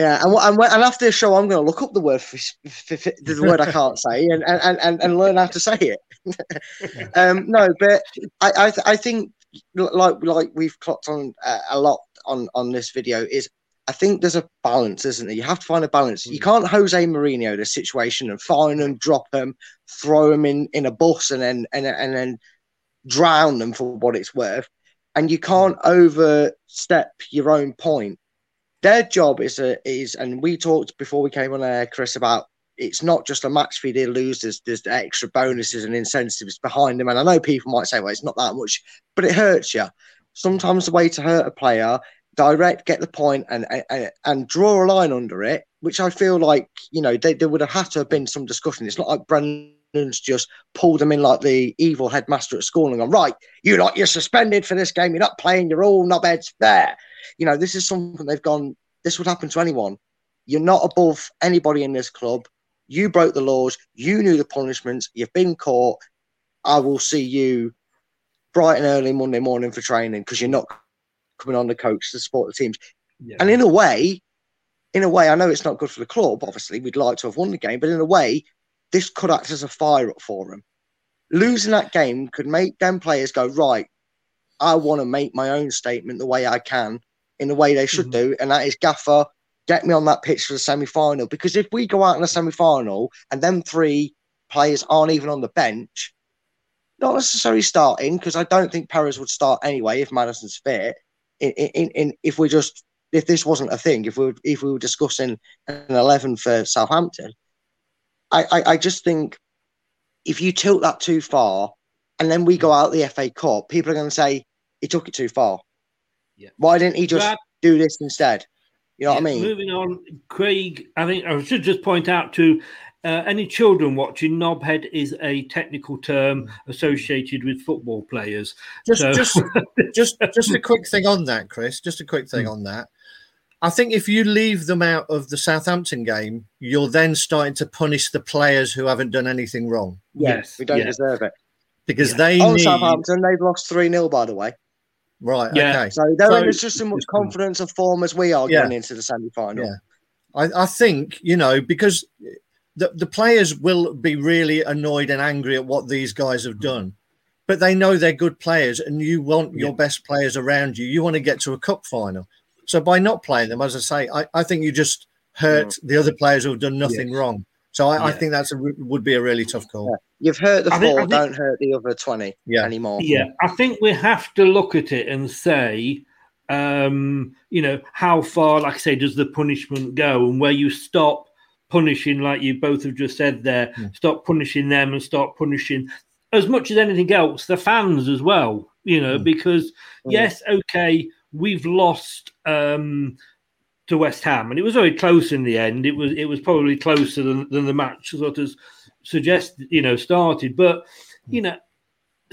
yeah, and, and and after this show, I'm going to look up the word the word I can't say and, and, and, and learn how to say it. um, no, but I I, th- I think like like we've clocked on uh, a lot on, on this video is, I think there's a balance, isn't there? You have to find a balance. You can't Jose Mourinho this situation and fine them, drop them, throw them in, in a bus and then and, and then drown them for what it's worth. And you can't overstep your own point. Their job is, a, is and we talked before we came on air, Chris, about it's not just a match fee they lose. There's, there's extra bonuses and incentives behind them. And I know people might say, well, it's not that much, but it hurts you. Sometimes the way to hurt a player... Direct, get the point, and, and and draw a line under it, which I feel like, you know, they, there would have had to have been some discussion. It's not like Brendan's just pulled them in like the evil headmaster at school and gone, right, you lot, you're suspended for this game. You're not playing. You're all knobheads there. You know, this is something they've gone, this would happen to anyone. You're not above anybody in this club. You broke the laws. You knew the punishments. You've been caught. I will see you bright and early Monday morning for training, because you're not coming on the coach to support the teams. Yeah. And in a way, in a way, I know it's not good for the club, obviously, we'd like to have won the game, but in a way, this could act as a fire-up for them. Losing that game could make them players go, right, I want to make my own statement the way I can, in the way they should mm-hmm. do, and that is, Gaffer, get me on that pitch for the semi-final, because if we go out in the semi-final and them three players aren't even on the bench, not necessarily starting, because I don't think Perez would start anyway if Madison's fit, In, in, in if we just if this wasn't a thing, if we were, if we were discussing an eleven for Southampton, I, I, I just think if you tilt that too far, and then we go out the F A Cup, people are going to say he took it too far. Yeah. Why didn't he just Brad, do this instead? You know yeah, what I mean? Moving on, Craig. I think I should just point out to uh, any children watching, knobhead is a technical term associated with football players. Just, so. just, just, just a quick thing on that, Chris. Just a quick thing on that. I think if you leave them out of the Southampton game, you're then starting to punish the players who haven't done anything wrong. Yes, yes. we don't yes. deserve it because yeah. they. Oh, need... Southampton! They've lost three nil, by the way. Right. Yeah. Okay. So they're so, in just as much confidence of form as we are yeah. going into the semi-final. Yeah. I, I think, you know, because the, the players will be really annoyed and angry at what these guys have done, but they know they're good players, and you want your yeah. best players around you. You want to get to a cup final. So by not playing them, as I say, I, I think you just hurt yeah. the other players who have done nothing yeah. wrong. So I, yeah. I think that's a, would be a really tough call. Yeah. You've hurt the I four, think, don't think, hurt the other twenty yeah. anymore. Yeah, I think we have to look at it and say, um, you know, how far, like I say, does the punishment go, and where you stop punishing, like you both have just said there, mm. stop punishing them and start punishing, as much as anything else, the fans as well, you know, mm. because, mm. yes, okay, we've lost... Um, to West Ham, and it was very close in the end. It was it was probably closer than, than the match sort of suggested, you know, started. But you know,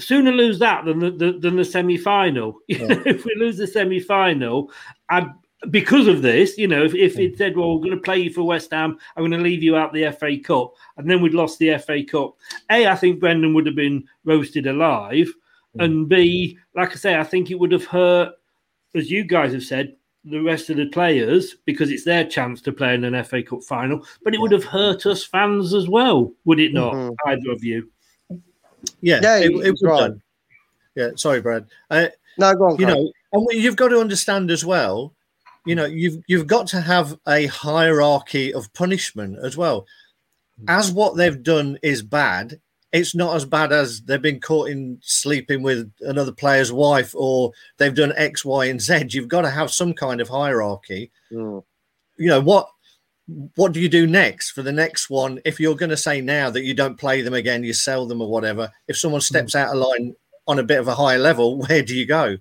sooner lose that than the, the than the semi final. Yeah. If we lose the semi final, I because of this, you know, if, if it said, well, we're going to play you for West Ham, I'm going to leave you out the F A Cup, and then we'd lost the F A Cup, A, I think Brendan would have been roasted alive, and B, like I say, I think it would have hurt, as you guys have said, the rest of the players, because it's their chance to play in an F A Cup final, but it would have hurt us fans as well, would it not, mm-hmm. either of you? Yeah, yeah it, it, it would have. Yeah, sorry, Brad. Uh, no, go on, you Brad. know, and you've got to understand as well, you know, you've you've got to have a hierarchy of punishment as well. As what they've done is bad, it's not as bad as they've been caught in sleeping with another player's wife or they've done X, Y, and Z. You've got to have some kind of hierarchy. Mm. You know, what what do you do next for the next one? If you're going to say now that you don't play them again, you sell them or whatever, if someone steps mm. out of line on a bit of a higher level, where do you go?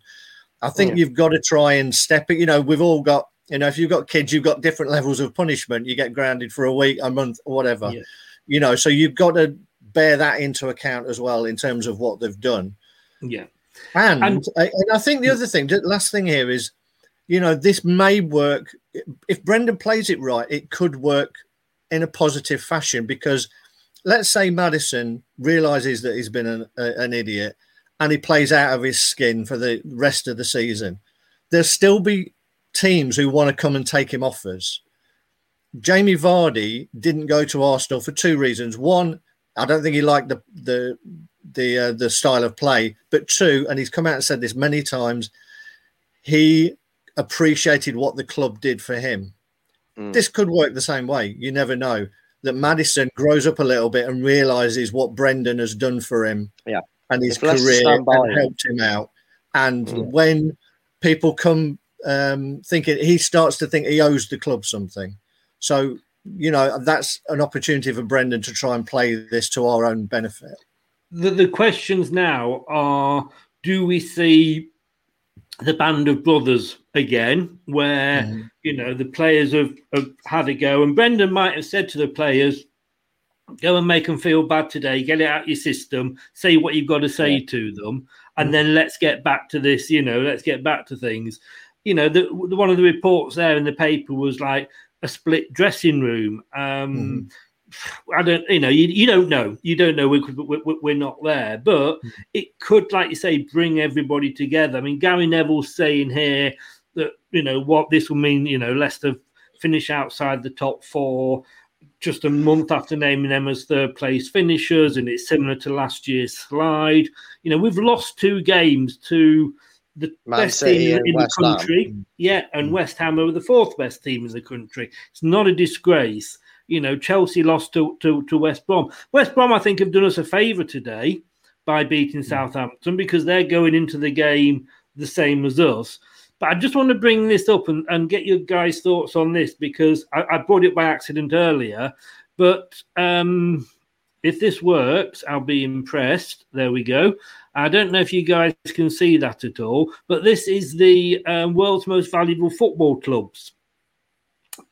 I think yeah. you've got to try and step it. You know, we've all got, you know, if you've got kids, you've got different levels of punishment. You get grounded for a week, a month, or whatever, yeah. you know, so you've got to bear that into account as well in terms of what they've done. Yeah. And, and, I, and I think the other thing, the last thing here is, you know, this may work. If Brendan plays it right, it could work in a positive fashion because let's say Maddison realizes that he's been an, a, an idiot and he plays out of his skin for the rest of the season. There'll still be teams who want to come and take him offers. Jamie Vardy didn't go to Arsenal for two reasons. One, I don't think he liked the the the uh, the style of play. But two, and he's come out and said this many times, he appreciated what the club did for him. Mm. This could work the same way. You never know. That Maddison grows up a little bit and realises what Brendan has done for him. Yeah. And his career and helped him out. And yeah. when people come um, thinking, he starts to think he owes the club something. So, you know, that's an opportunity for Brendan to try and play this to our own benefit. The, the questions now are, do we see the band of brothers again, where, mm-hmm. you know, the players have, have had a go? And Brendan might have said to the players, go and make them feel bad today. Get it out of your system. Say what you've got to say yeah. to them. And mm. then let's get back to this, you know, let's get back to things. You know, the, the, one of the reports there in the paper was like a split dressing room. Um, mm. I don't, you know, you, you don't know. You don't know. We could, we, we're not there. But mm. it could, like you say, bring everybody together. I mean, Gary Neville's saying here that, you know, what this will mean, you know, Leicester finish outside the top four. Just a month after naming them as third place finishers, and it's similar to last year's slide. You know, we've lost two games to the Man best City team in the country. Ham. Yeah, and mm-hmm. West Ham are the fourth best team in the country. It's not a disgrace. You know, Chelsea lost to, to, to West Brom. West Brom, I think, have done us a favour today by beating mm-hmm. Southampton because they're going into the game the same as us. But I just want to bring this up and, and get your guys' thoughts on this because I, I brought it by accident earlier. But um, if this works, I'll be impressed. There we go. I don't know if you guys can see that at all, but this is the uh, world's most valuable football clubs.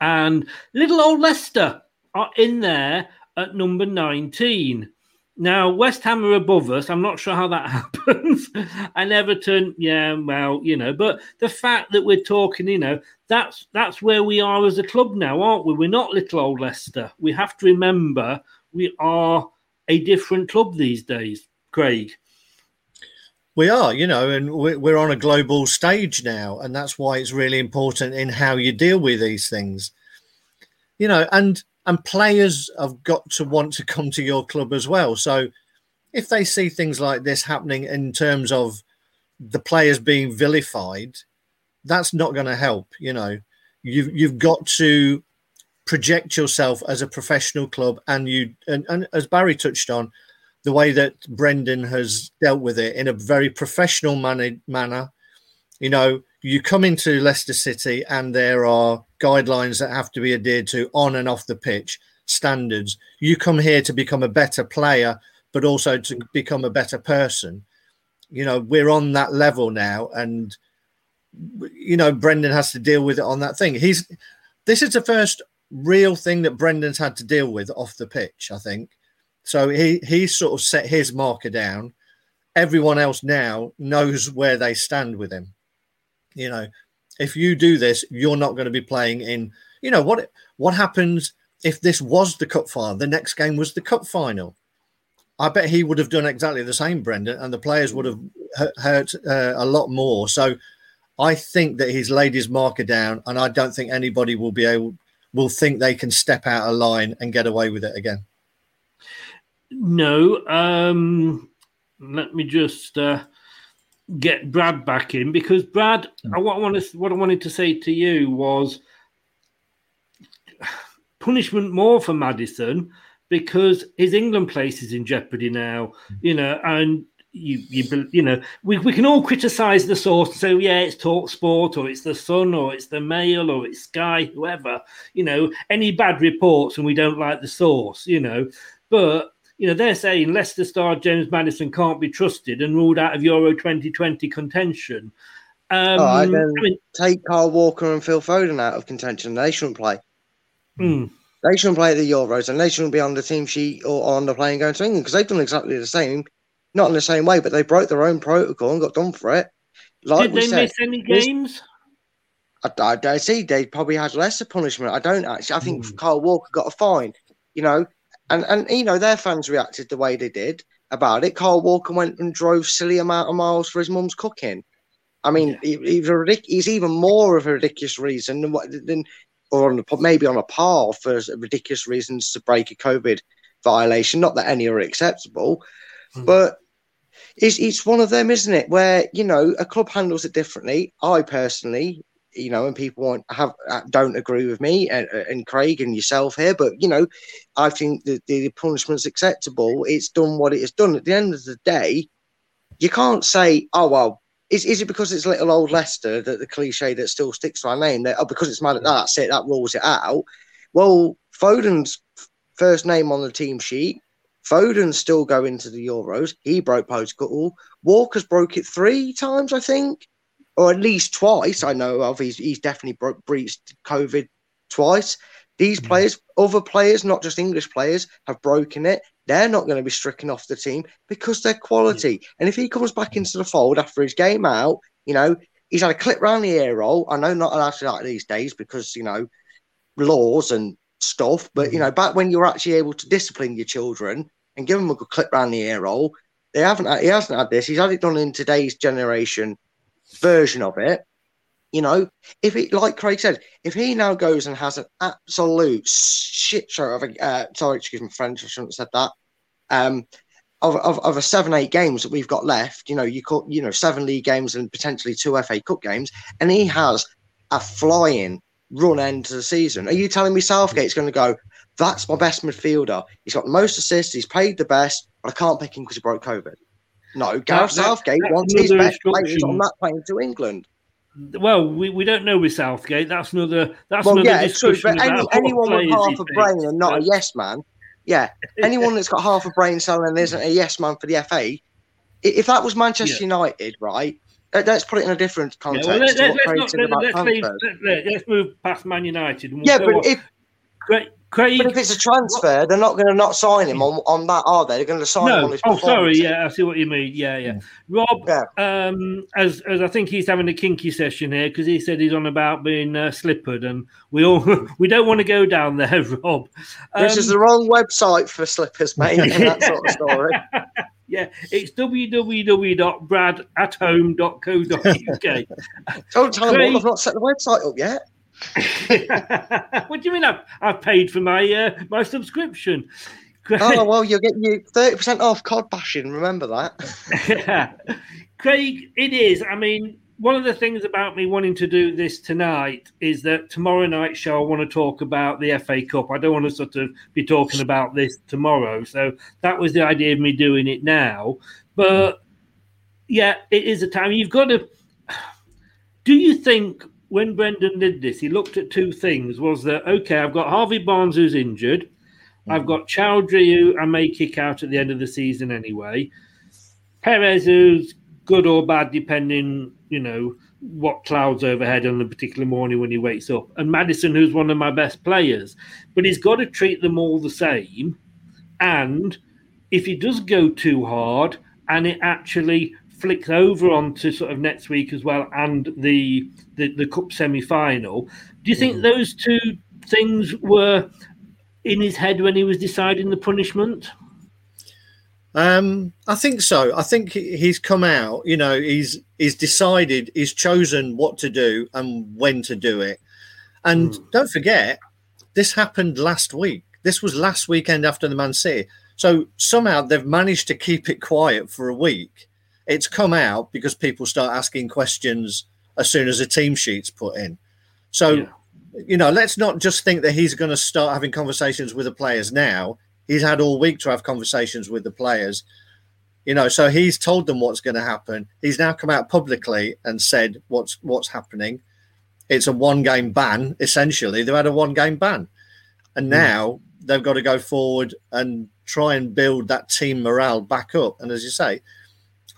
And little old Leicester are in there at number nineteen. Now, West Ham are above us. I'm not sure how that happens. And Everton, yeah, well, you know. But the fact that we're talking, you know, that's that's where we are as a club now, aren't we? We're not little old Leicester. We have to remember we are a different club these days, Craig. We are, you know, and we're on a global stage now. And that's why it's really important in how you deal with these things. You know, and... And players have got to want to come to your club as well. So if they see things like this happening in terms of the players being vilified, that's not going to help. You know, you've, you've got to project yourself as a professional club. And you, and, and as Barry touched on, the way that Brendan has dealt with it in a very professional man- manner, you know, you come into Leicester City and there are guidelines that have to be adhered to on and off the pitch, standards. You come here to become a better player, but also to become a better person. You know, we're on that level now. And, you know, Brendan has to deal with it on that thing. He's this is the first real thing that Brendan's had to deal with off the pitch, I think. So he, he sort of set his marker down. Everyone else now knows where they stand with him. You know, if you do this, you're not going to be playing in, you know, what what happens if this was the cup final? The next game was the cup final. I bet he would have done exactly the same, Brendan, and the players would have hurt uh, a lot more. So I think that he's laid his marker down, and I don't think anybody will be able will think they can step out of line and get away with it again. No. Um, let me just uh, get Brad back in, because Brad, mm. I, what, I wanted, what I wanted to say to you was punishment more for Maddison, because his England place is in jeopardy now, you know, and you, you, you know, we, we can all criticise the source and say, yeah, it's TalkSport or it's The Sun or it's The Mail or it's Sky, whoever, you know, any bad reports and we don't like the source, you know, but, you know, they're saying Leicester star James Maddison can't be trusted and ruled out of Euro twenty twenty contention. Um, oh, I I mean, take Kyle Walker and Phil Foden out of contention. They shouldn't play. Hmm. They shouldn't play at the Euros, and they shouldn't be on the team sheet or on the plane going to England, because they've done exactly the same, not in the same way, but they broke their own protocol and got done for it. Like Did we they said, miss any games? I, I don't see. They probably had lesser punishment. I don't actually. I think mm. Kyle Walker got a fine, you know, and, and, you know, their fans reacted the way they did about it. Kyle Walker went and drove silly amount of miles for his mum's cooking. I mean, yeah. he, he's, a, he's even more of a ridiculous reason than what than. Or on the, maybe on a par for ridiculous reasons to break a COVID violation. Not that any are acceptable, mm. but it's, it's one of them, isn't it? Where, you know, a club handles it differently. I personally, you know, and people want, have don't agree with me and, and Craig and yourself here, but, you know, I think the, the punishment's acceptable. It's done what it has done. At the end of the day, you can't say, oh, well, Is, is it because it's little old Leicester, that the cliche that still sticks to our name, that, oh, because it's mad at that, that's it, that rules it out? Well, Foden's first name on the team sheet, Foden's still going to the Euros. He broke protocol. Walker's broke it three times, I think, or at least twice. I know of. He's, he's definitely broke, breached COVID twice. These players, other players, not just English players, have broken it. They're not going to be stricken off the team because they're quality. Yeah. And if he comes back into the fold after his game out, you know, he's had a clip round the ear roll. I know not allowed to that these days because, you know, laws and stuff. But, you know, back when you were actually able to discipline your children and give them a good clip round the ear roll, they haven't. He hasn't had this. He's had it done in today's generation version of it. You know, if it, like Craig said, if he now goes and has an absolute shit show of a, uh, sorry, excuse my French, I shouldn't have said that, um, of, of, of a seven, eight games that we've got left, you know, you call, you know, seven league games and potentially two F A Cup games, and he has a flying run end to the season. Are you telling me Southgate's going to go, that's my best midfielder? He's got the most assists, he's paid the best, but I can't pick him because he broke COVID. No, Gareth Southgate wants his best players on that plane to England. Well, we, we don't know with Southgate. That's another that's well, another yeah, discussion. True, but any, anyone with half a brain and not a yes man, yeah, anyone that's got half a brain cell and isn't a yes man for the F A, if that was Manchester yeah. United, right? Let's put it in a different context. Yeah, well, let's, let's, let's, not, let's, leave, let's, let's move past Man United. And we'll yeah, but if, Craig, Craig, but if it's a transfer, what? They're not going to not sign him on, on that, are they? They're going to sign no. him on his performance. Oh, sorry, yeah, I see what you mean. Yeah, yeah. Rob, yeah. Um, as as I think he's having a kinky session here because he said he's on about being uh, slippered, and we all we don't want to go down there, Rob. Um, Which is the wrong website for slippers, mate, and that sort of story. Yeah, it's w w w dot brad at home dot co dot u k. Don't tell Craig, him what, I've not set the website up yet. What do you mean? I've, I've paid for my uh, my subscription. Craig, oh well, you're getting you thirty percent off cod bashing. Remember that, Craig. It is. I mean, one of the things about me wanting to do this tonight is that tomorrow night's show I want to talk about the F A Cup. I don't want to sort of be talking about this tomorrow. So that was the idea of me doing it now. But yeah, it is a time you've got to. Do you think? When Brendan did this, he looked at two things, was that, okay, I've got Harvey Barnes who's injured. I've got Choudhury who I may kick out at the end of the season anyway. Perez who's good or bad, depending, you know, what clouds overhead on the particular morning when he wakes up. And Maddison who's one of my best players. But he's got to treat them all the same. And if he does go too hard and it actually flicks over onto sort of next week as well, and the the, the cup semi-final. Do you think mm. those two things were in his head when he was deciding the punishment? Um, I think so. I think he's come out, you know, he's he's decided, he's chosen what to do and when to do it. And mm. don't forget, this happened last week. This was last weekend after the Man City. So somehow they've managed to keep it quiet for a week. It's come out because people start asking questions as soon as a team sheet's put in. So, yeah. you know, let's not just think that he's going to start having conversations with the players now. He's had all week to have conversations with the players, you know, so he's told them what's going to happen. He's now come out publicly and said what's what's happening. It's a one-game ban, essentially. They've had a one-game ban. And now mm. they've got to go forward and try and build that team morale back up. And as you say,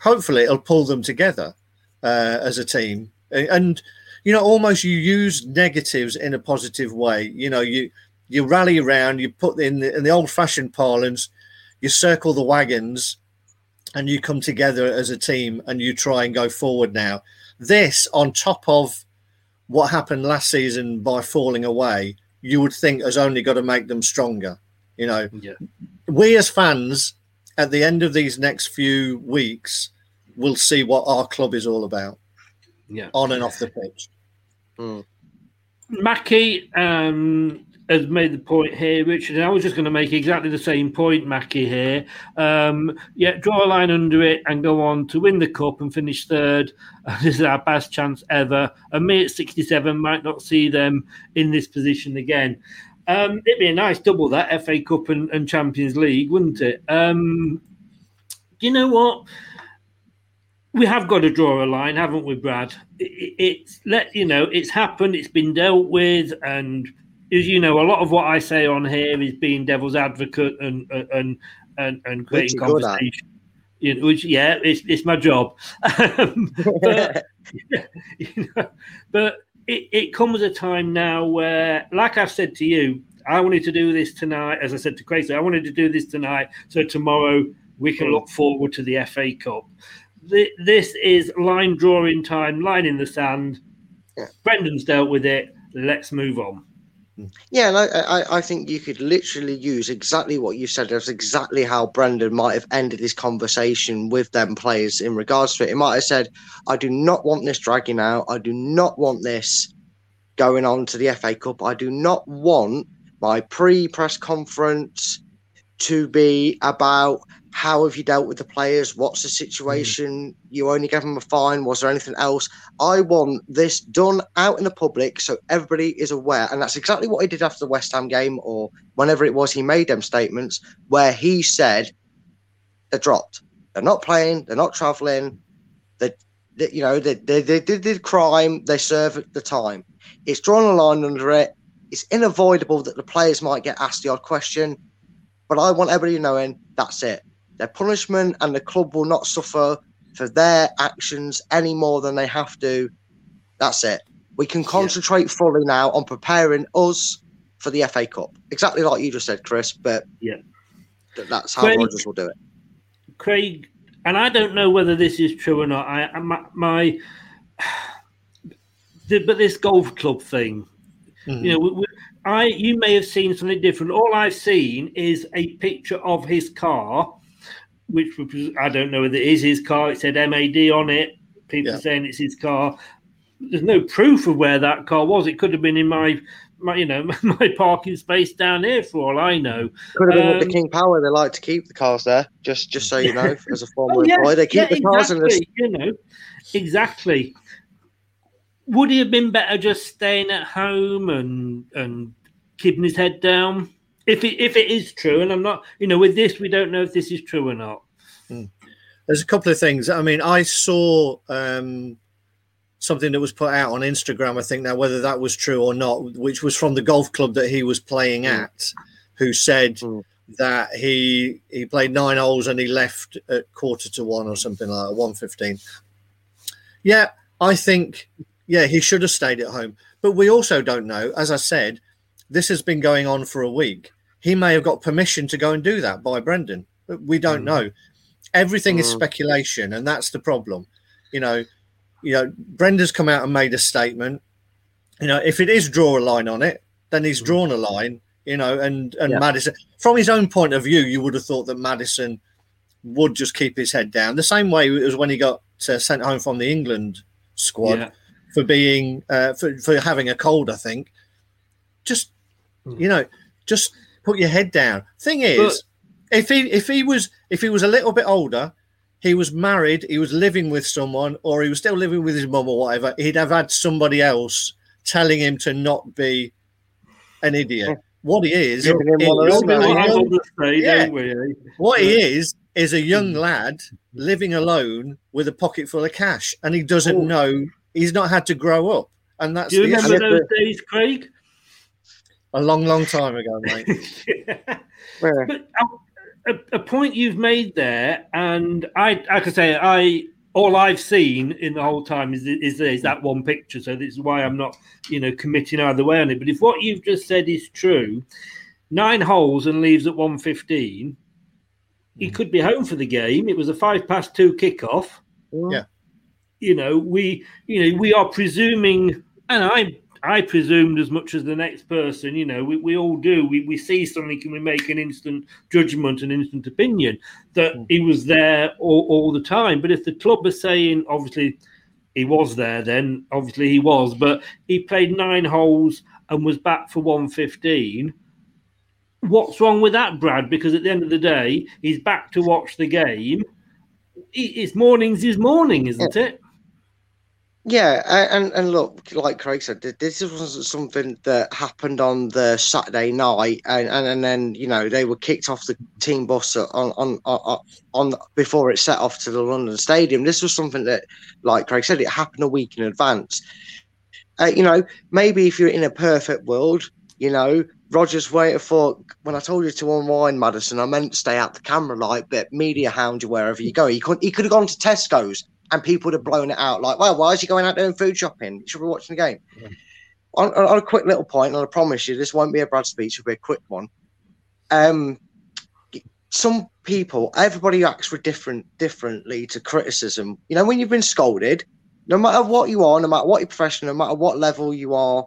hopefully it'll pull them together uh, as a team. And, you know, almost you use negatives in a positive way. You know, you you rally around, you put in the, in the old-fashioned parlance, you circle the wagons and you come together as a team and you try and go forward now. This, on top of what happened last season by falling away, you would think has only got to make them stronger. You know, yeah. we as fans at the end of these next few weeks will see what our club is all about yeah. on and off the pitch. Mm. Mackie um, has made the point here, Richard, and I was just going to make exactly the same point, Mackie, here. Um, yeah, draw a line under it and go on to win the cup and finish third. This is our best chance ever. A mere sixty-seven might not see them in this position again. Um, it'd be a nice double, that F A Cup and, and Champions League, wouldn't it? Um, you know what? We have got to draw a line, haven't we, Brad? It, it's let you know it's happened, it's been dealt with, and as you know, a lot of what I say on here is being devil's advocate and and and, and creating conversation. You know, which yeah, it's it's my job, but you know, but. It, it comes a time now where, like I've said to you, I wanted to do this tonight. As I said to Crazy, I wanted to do this tonight. So tomorrow we can look forward to the F A Cup. The, this is line drawing time, line in the sand. Yeah. Brendan's dealt with it. Let's move on. Yeah, and I, I, I think you could literally use exactly what you said as exactly how Brendan might have ended his conversation with them players in regards to it. He might have said, I do not want this dragging out. I do not want this going on to the F A Cup. I do not want my pre-press conference to be about how have you dealt with the players? What's the situation? Mm. You only gave them a fine. Was there anything else? I want this done out in the public so everybody is aware. And that's exactly what he did after the West Ham game or whenever it was he made them statements where he said they're dropped. They're not playing. They're not travelling. They, they, you know, they, they, they did the crime. They serve the time. It's drawn a line under it. It's unavoidable that the players might get asked the odd question. But I want everybody knowing that's it. Their punishment and the club will not suffer for their actions any more than they have to. That's it. We can concentrate yeah. fully now on preparing us for the F A Cup. Exactly like you just said, Chris, but yeah, that's how Craig, Rodgers will do it. Craig, and I don't know whether this is true or not. I my, my the, but this golf club thing, mm-hmm. you know, we, we, I you may have seen something different. All I've seen is a picture of his car, which I don't know whether it is his car. It said M A D on it. People yeah. saying it's his car. There's no proof of where that car was. It could have been in my, my you know, my parking space down here for all I know. Could have been um, at the King Power. They like to keep the cars there, just just so you know, as a former oh, yeah, employee. They keep yeah, the cars exactly, in the... You know, exactly. Would he have been better just staying at home and and keeping his head down? If it, if it is true, and I'm not, you know, with this, we don't know if this is true or not. Mm. There's a couple of things. I mean, I saw um, something that was put out on Instagram, I think, now whether that was true or not, which was from the golf club that he was playing mm. at, who said mm. that he he played nine holes and he left at quarter to one or something like that, one fifteen. Yeah, I think, yeah, he should have stayed at home. But we also don't know, as I said, this has been going on for a week. He may have got permission to go and do that by Brendan. But we don't mm. know. Everything mm. is speculation, and that's the problem. You know, you know, Brendan's come out and made a statement. You know, if it is draw a line on it, then he's drawn a line. You know, and and yeah. Maddison, from his own point of view, you would have thought that Maddison would just keep his head down, the same way as when he got uh, sent home from the England squad yeah. for being uh, for for having a cold. I think just mm. you know just put your head down. Thing is, but- if he if he was if he was a little bit older, he was married, he was living with someone, or he was still living with his mum or whatever, he'd have had somebody else telling him to not be an idiot. Yeah. What he is, yeah, is, is young, day, yeah. we? what yeah. he is, is a young lad living alone with a pocket full of cash, and he doesn't oh. know, he's not had to grow up. And that's Do you the remember issue. those days, Craig? A long, long time ago, mate. yeah. But a, a point you've made there, and I, I could say, I all I've seen in the whole time is is, is that one picture. So this is why I'm not, you know, committing either way on it. But if what you've just said is true, nine holes and leaves at one fifteen, he could be home for the game. It was a five past two kickoff. Yeah, you know, we, you know, we are presuming, and I, I presumed as much as the next person. You know, we, we all do. We we see something, and we make an instant judgment, an instant opinion that he was there all, all the time. But if the club are saying, obviously, he was there, then obviously he was. But he played nine holes and was back for one fifteen. What's wrong with that, Brad? Because at the end of the day, he's back to watch the game. It's morning's his morning, isn't it? Yeah, and, and look, like Craig said, this wasn't something that happened on the Saturday night, and, and, and then, you know, they were kicked off the team bus on on, on on before it set off to the London Stadium. This was something that, like Craig said, it happened a week in advance. Uh, you know, maybe if you're in a perfect world, you know, Rodgers waited for, when I told you to unwind, Maddison, I meant to stay out the camera light, but media hound you wherever you go. He could, he could have gone to Tesco's and people would have blown it out. Like, well, why is he going out doing food shopping? You should be watching the game. Yeah. On, on a quick little point, and I promise you, this won't be a Brad speech, it'll be a quick one. Um, some people, everybody acts different, differently to criticism. You know, when you've been scolded, no matter what you are, no matter what your profession, no matter what level you are,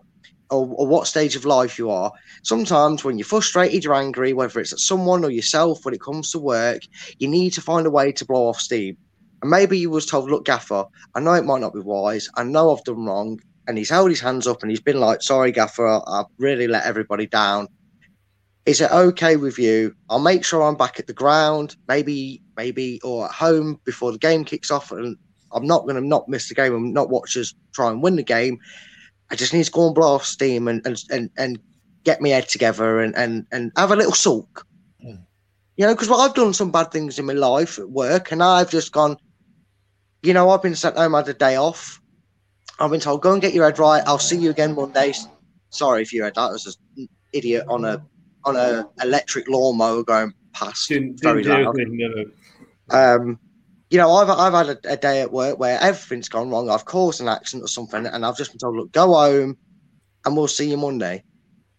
Or, or what stage of life you are. Sometimes when you're frustrated, you're angry, whether it's at someone or yourself, when it comes to work, you need to find a way to blow off steam. And maybe you was told, look, Gaffer, I know it might not be wise. I know I've done wrong. And he's held his hands up and he's been like, sorry, Gaffer, I've really let everybody down. Is it okay with you? I'll make sure I'm back at the ground, maybe, maybe, or at home before the game kicks off. And I'm not going to not miss the game and not watch us try and win the game. I just need to go and blow off steam and and, and, and get my head together and, and, and have a little sulk. Mm. You know, because well, I've done some bad things in my life at work and I've just gone, you know, I've been sent home, had a day off. I've been told, go and get your head right. I'll see you again Monday. Sorry if you heard that. I was an idiot on a on a electric lawnmower going past. Didn't, very didn't loud. Anything, no. Um You know, I've I've had a, a day at work where everything's gone wrong. I've caused an accident or something, and I've just been told, "Look, go home, and we'll see you Monday."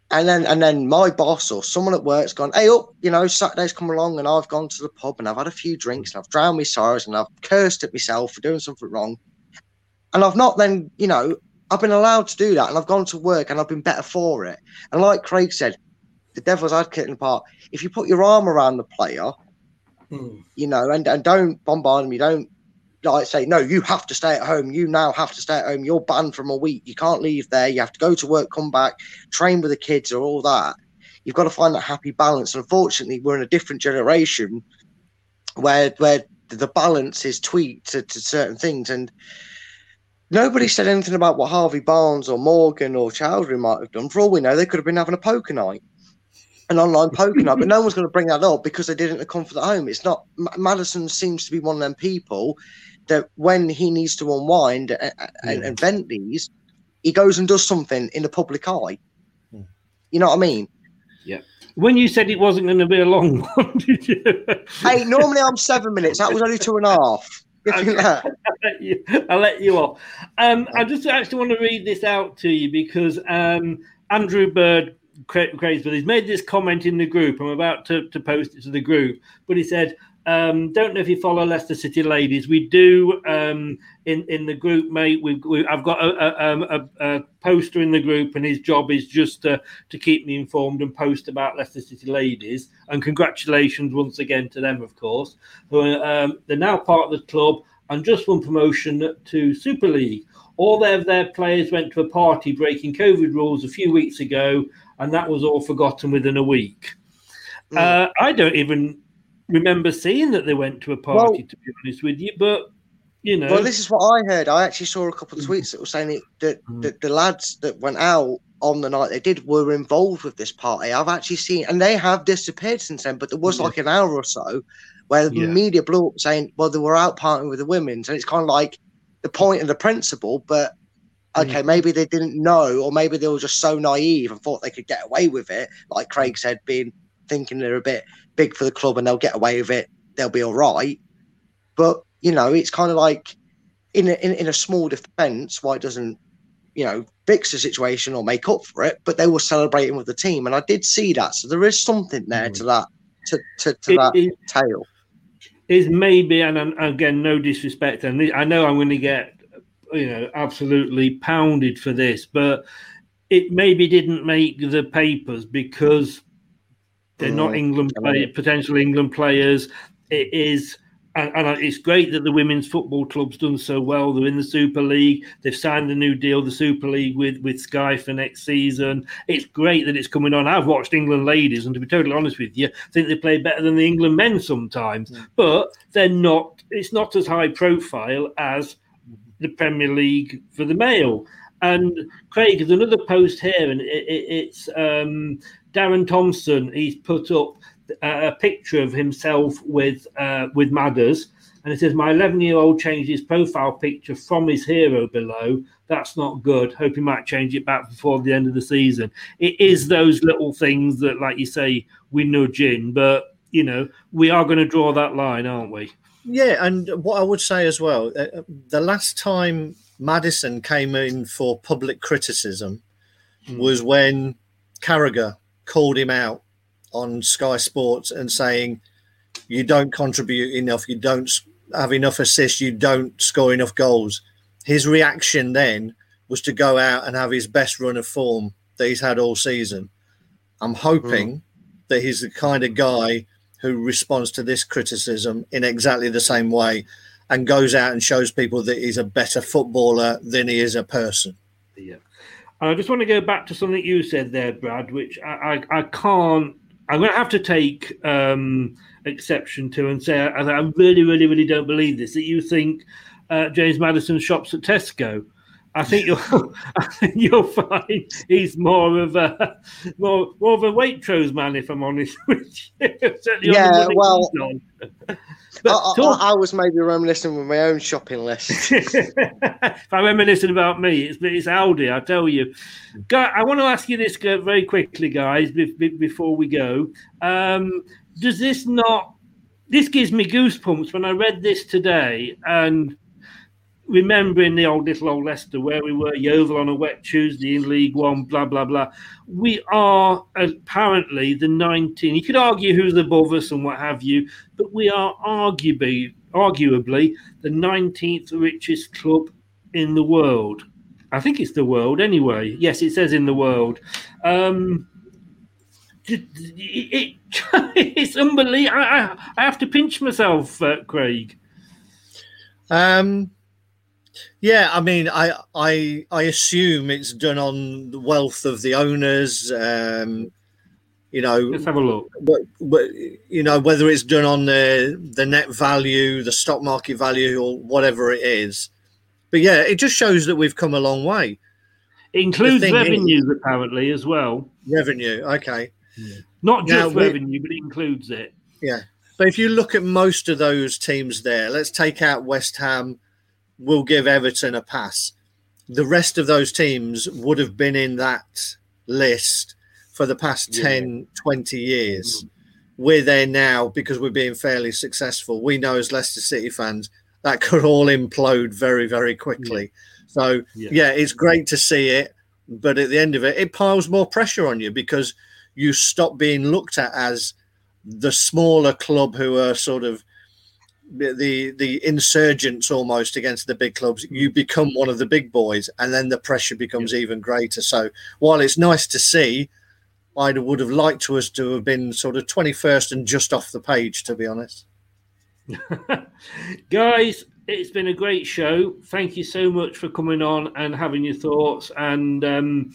And then and then my boss or someone at work's gone, "Hey, up, you know, Saturday's come along, and I've gone to the pub and I've had a few drinks and I've drowned my sorrows and I've cursed at myself for doing something wrong, and I've not then, you know, I've been allowed to do that, and I've gone to work and I've been better for it." And like Craig said, the devil's advocate in the part, if you put your arm around the player. Hmm. You know, and, and don't bombard them. You don't like say, no, you have to stay at home. You now have to stay at home. You're banned from a week. You can't leave there. You have to go to work, come back, train with the kids or all that. You've got to find that happy balance. And unfortunately, we're in a different generation where where the balance is tweaked to, to certain things. And nobody said anything about what Harvey Barnes or Morgan or Choudhury might have done. For all we know, they could have been having a poker night. An online poker night, but no one's going to bring that up because they didn't have comfort at home. It's not. Maddison seems to be one of them people that when he needs to unwind and, yeah. and, and vent these, he goes and does something in the public eye. Yeah. You know what I mean? Yeah. When you said it wasn't going to be a long one, did you? Hey, normally I'm seven minutes. That was only two and a half. Okay. I'll, let you, I'll let you off. Um, I just actually want to read this out to you because um, Andrew Bird. Crazy, but he's made this comment in the group. I'm about to, to post it to the group, but he said, Um, don't know if you follow Leicester City Ladies. We do um, in in the group, mate. We've, we I've got a, a, a, a poster in the group, and his job is just to, to keep me informed and post about Leicester City Ladies. And congratulations once again to them, of course. So, um, they're now part of the club, and just won promotion to Super League. All of their players went to a party breaking COVID rules a few weeks ago, and that was all forgotten within a week. Mm. Uh, I don't even remember seeing that they went to a party, well, to be honest with you, but you know. Well, this is what I heard. I actually saw a couple of tweets that were saying that, that, mm. that the lads that went out on the night they did were involved with this party. I've actually seen, and they have disappeared since then, but there was yeah. like an hour or so where the yeah. media blew up saying, well, they were out partying with the women. And it's kind of like the point of the principle, but okay, mm. maybe they didn't know, or maybe they were just so naive and thought they could get away with it. Like Craig said, being thinking they're a bit big for the club and they'll get away with it, they'll be all right. But, you know, it's kind of like in a, in, in a small defence, why it doesn't, you know, fix the situation or make up for it, but they were celebrating with the team. And I did see that. So there is something there mm. to that, to, to, to it, that it, tale. Is maybe, and, and again, no disrespect, and I know I'm going to get, you know, absolutely pounded for this, but it maybe didn't make the papers because they're not England players, potential England players. It is, and, and it's great that the women's football club's done so well. They're in the Super League. They've signed a new deal, the Super League, with, with Sky for next season. It's great that it's coming on. I've watched England Ladies, and to be totally honest with you, I think they play better than the England men sometimes. Mm. But they're not. It's not as high profile as the Premier League for the male. And Craig, there's another post here, and it, it, it's um, Darren Thompson. He's put up a, a picture of himself with uh, with Madders, and it says, "My eleven-year-old changed his profile picture from his hero below. That's not good. Hope he might change it back before the end of the season." It is those little things that, like you say, we nudge in, but you know we are going to draw that line, aren't we? Yeah, and what I would say as well, uh, the last time Maddison came in for public criticism mm. was when Carragher called him out on Sky Sports and saying, you don't contribute enough, you don't have enough assists, you don't score enough goals. His reaction then was to go out and have his best run of form that he's had all season. I'm hoping mm. that he's the kind of guy who responds to this criticism in exactly the same way and goes out and shows people that he's a better footballer than he is a person. Yeah, and I just want to go back to something you said there, Brad, which I, I, I can't. I'm going to have to take um, exception to and say I, I really, really, really don't believe this. That you think uh, James Maddison shops at Tesco. I think you'll, I think you'll find he's more of a more, more of a Waitrose man, if I'm honest with you. Yeah, well, but I, talk- I, I was maybe reminiscing with my own shopping list. If I'm reminiscing about me, it's it's Aldi, I tell you. I want to ask you this very quickly, guys, before we go. Um, does this not? This gives me goosebumps when I read this today, and remembering the old little old Leicester where we were, Yeovil on a wet Tuesday in League One, blah, blah, blah. We are apparently the nineteen. You could argue who's above us and what have you, but we are arguably, arguably the nineteenth richest club in the world. I think it's the world anyway. Yes, it says in the world. Um, it, it, it's unbelievable. I, I, I have to pinch myself, uh, Craig. Um. Yeah, I mean, I, I I assume it's done on the wealth of the owners. Um, you know, let's have a look. But, but you know, whether it's done on the the net value, the stock market value, or whatever it is. But yeah, it just shows that we've come a long way. It includes revenues is, apparently as well. Revenue, okay. Yeah. Not just now, revenue, but it includes it. Yeah, but if you look at most of those teams there, let's take out West Ham. We'll give Everton a pass. The rest of those teams would have been in that list for the past yeah. ten, twenty years. Mm. We're there now because we're being fairly successful. We know as Leicester City fans that could all implode very, very quickly. Yeah. So, yeah. yeah, it's great to see it. But at the end of it, it piles more pressure on you because you stop being looked at as the smaller club who are sort of the the insurgents almost against the big clubs, you become one of the big boys, and then the pressure becomes yeah. even greater. So while it's nice to see, I would have liked to us to have been sort of twenty-first and just off the page, to be honest. Guys, it's been a great show. Thank you so much for coming on and having your thoughts, and um,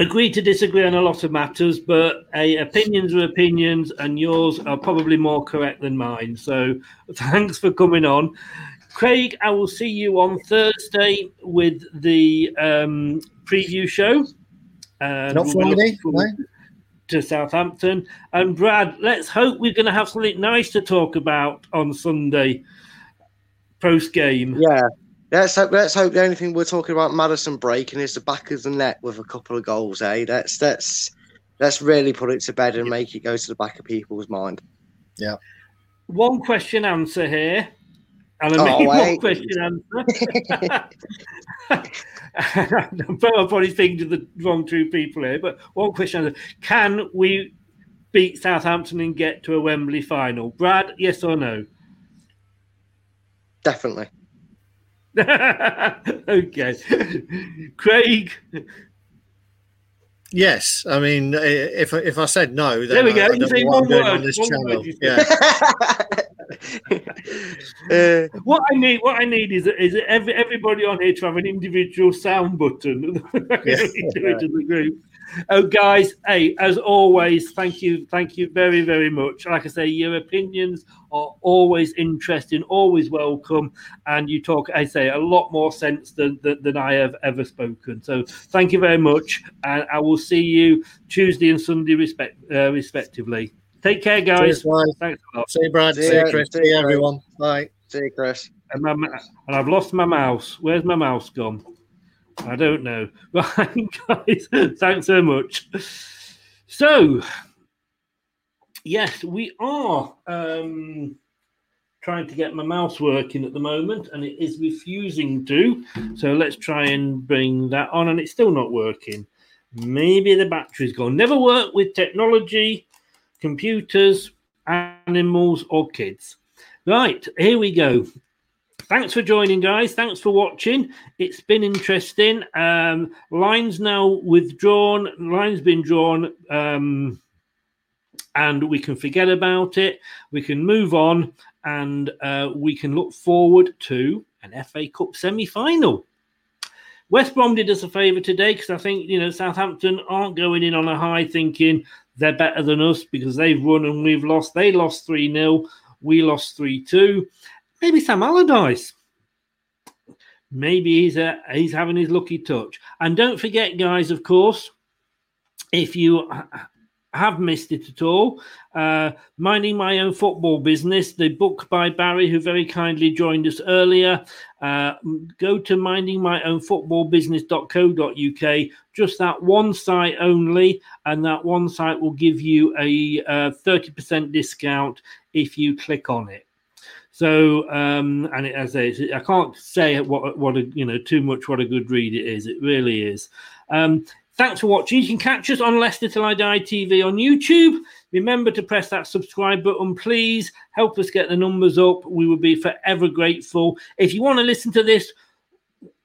agree to disagree on a lot of matters, but uh, opinions are opinions, and yours are probably more correct than mine. So thanks for coming on. Craig, I will see you on Thursday with the um, preview show. Uh, Not Friday, no. To Southampton. And Brad, let's hope we're going to have something nice to talk about on Sunday post game. Yeah, let's hope, let's hope the only thing we're talking about Maddison breaking is the back of the net with a couple of goals, eh? Let's, let's, let's really put it to bed and make it go to the back of people's mind. Yeah. One question answer here. And I made oh, one wait. question answer. I'm probably speaking to the wrong two people here, but one question answer. Can we beat Southampton and get to a Wembley final? Brad, yes or no? Definitely. Okay. Craig? Yes. I mean, if, if I said no, then there we go. I, I don't know what I'm doing on this channel. Yeah. uh, what I need, what I need is is every, everybody on here to have an individual sound button. Yeah, yeah. The group. Oh, guys! Hey, as always, thank you, thank you very, very much. Like I say, your opinions are always interesting, always welcome, and you talk, I say, a lot more sense than than, than I have ever spoken. So, thank you very much, and I will see you Tuesday and Sunday, respect, uh, respectively. Take care, guys. Cheers, thanks a lot. See you, Brad. See, see you, Chris. See you, everyone. Bye. See you, Chris. And, my, and I've lost my mouse. Where's my mouse gone? I don't know. Right, guys. Thanks so much. So, yes, we are um, trying to get my mouse working at the moment, and it is refusing to. So let's try and bring that on, and it's still not working. Maybe the battery's gone. Never work with technology, computers, animals, or kids. Right, here we go. Thanks for joining, guys. Thanks for watching. It's been interesting. Um, lines now withdrawn. Lines been drawn, um, and we can forget about it. We can move on, and uh, we can look forward to an F A Cup semi-final. West Brom did us a favour today, because I think, you know, Southampton aren't going in on a high thinking they're better than us, because they've run and we've lost. They lost three nil. We lost three two. Maybe Sam Allardyce. Maybe he's uh, he's having his lucky touch. And don't forget, guys, of course, if you have missed it at all, uh, Minding My Own Football Business, the book by Barry, who very kindly joined us earlier. Uh, go to minding my own football business dot co dot uk, just that one site only, and that one site will give you a uh, thirty percent discount if you click on it. So, um, and it, as I say, I can't say what what a, you know too much what a good read it is. It really is. Um, Thanks for watching. You can catch us on Leicester Till I Die T V on YouTube. Remember to press that subscribe button, please. Help us get the numbers up. We would be forever grateful. If you want to listen to this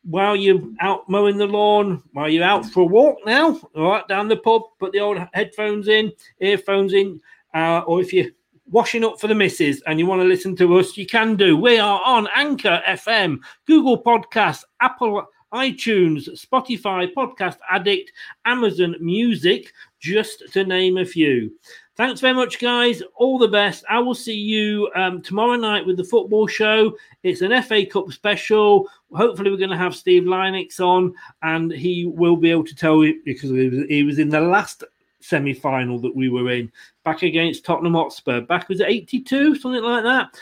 while you're out mowing the lawn, while you're out for a walk now, all right, down the pub, put the old headphones in, earphones in, uh, or if you're washing up for the missus and you want to listen to us, you can do. We are on Anchor F M, Google Podcasts, Apple iTunes, Spotify, Podcast Addict, Amazon Music, just to name a few. Thanks very much, guys. All the best. I will see you um, tomorrow night with the football show. It's an F A Cup special. Hopefully, we're going to have Steve Linex on, and he will be able to tell you, because he was in the last semi-final that we were in, back against Tottenham Hotspur. Back was it eighty-two, something like that?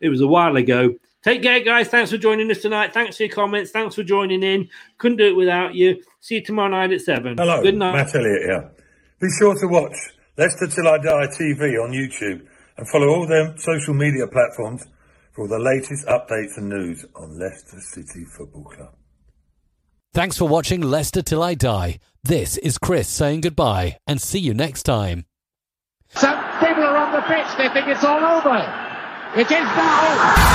It was a while ago. Take care, guys. Thanks for joining us tonight. Thanks for your comments. Thanks for joining in. Couldn't do it without you. See you tomorrow night at seven. Hello. Good night. Matt Elliott here. Be sure to watch Leicester Till I Die T V on YouTube and follow all their social media platforms for all the latest updates and news on Leicester City Football Club. Thanks for watching Leicester Till I Die. This is Chris saying goodbye and see you next time. Some people are on the pitch. They think it's all over. It is now!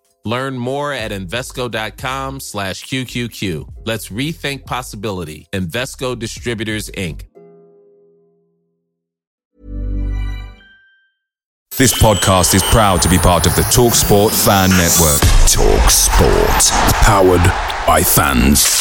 Learn more at Invesco dot com slash Q Q Q. Let's rethink possibility. Invesco Distributors, Incorporated. This podcast is proud to be part of the TalkSport Fan Network. TalkSport. Powered by fans.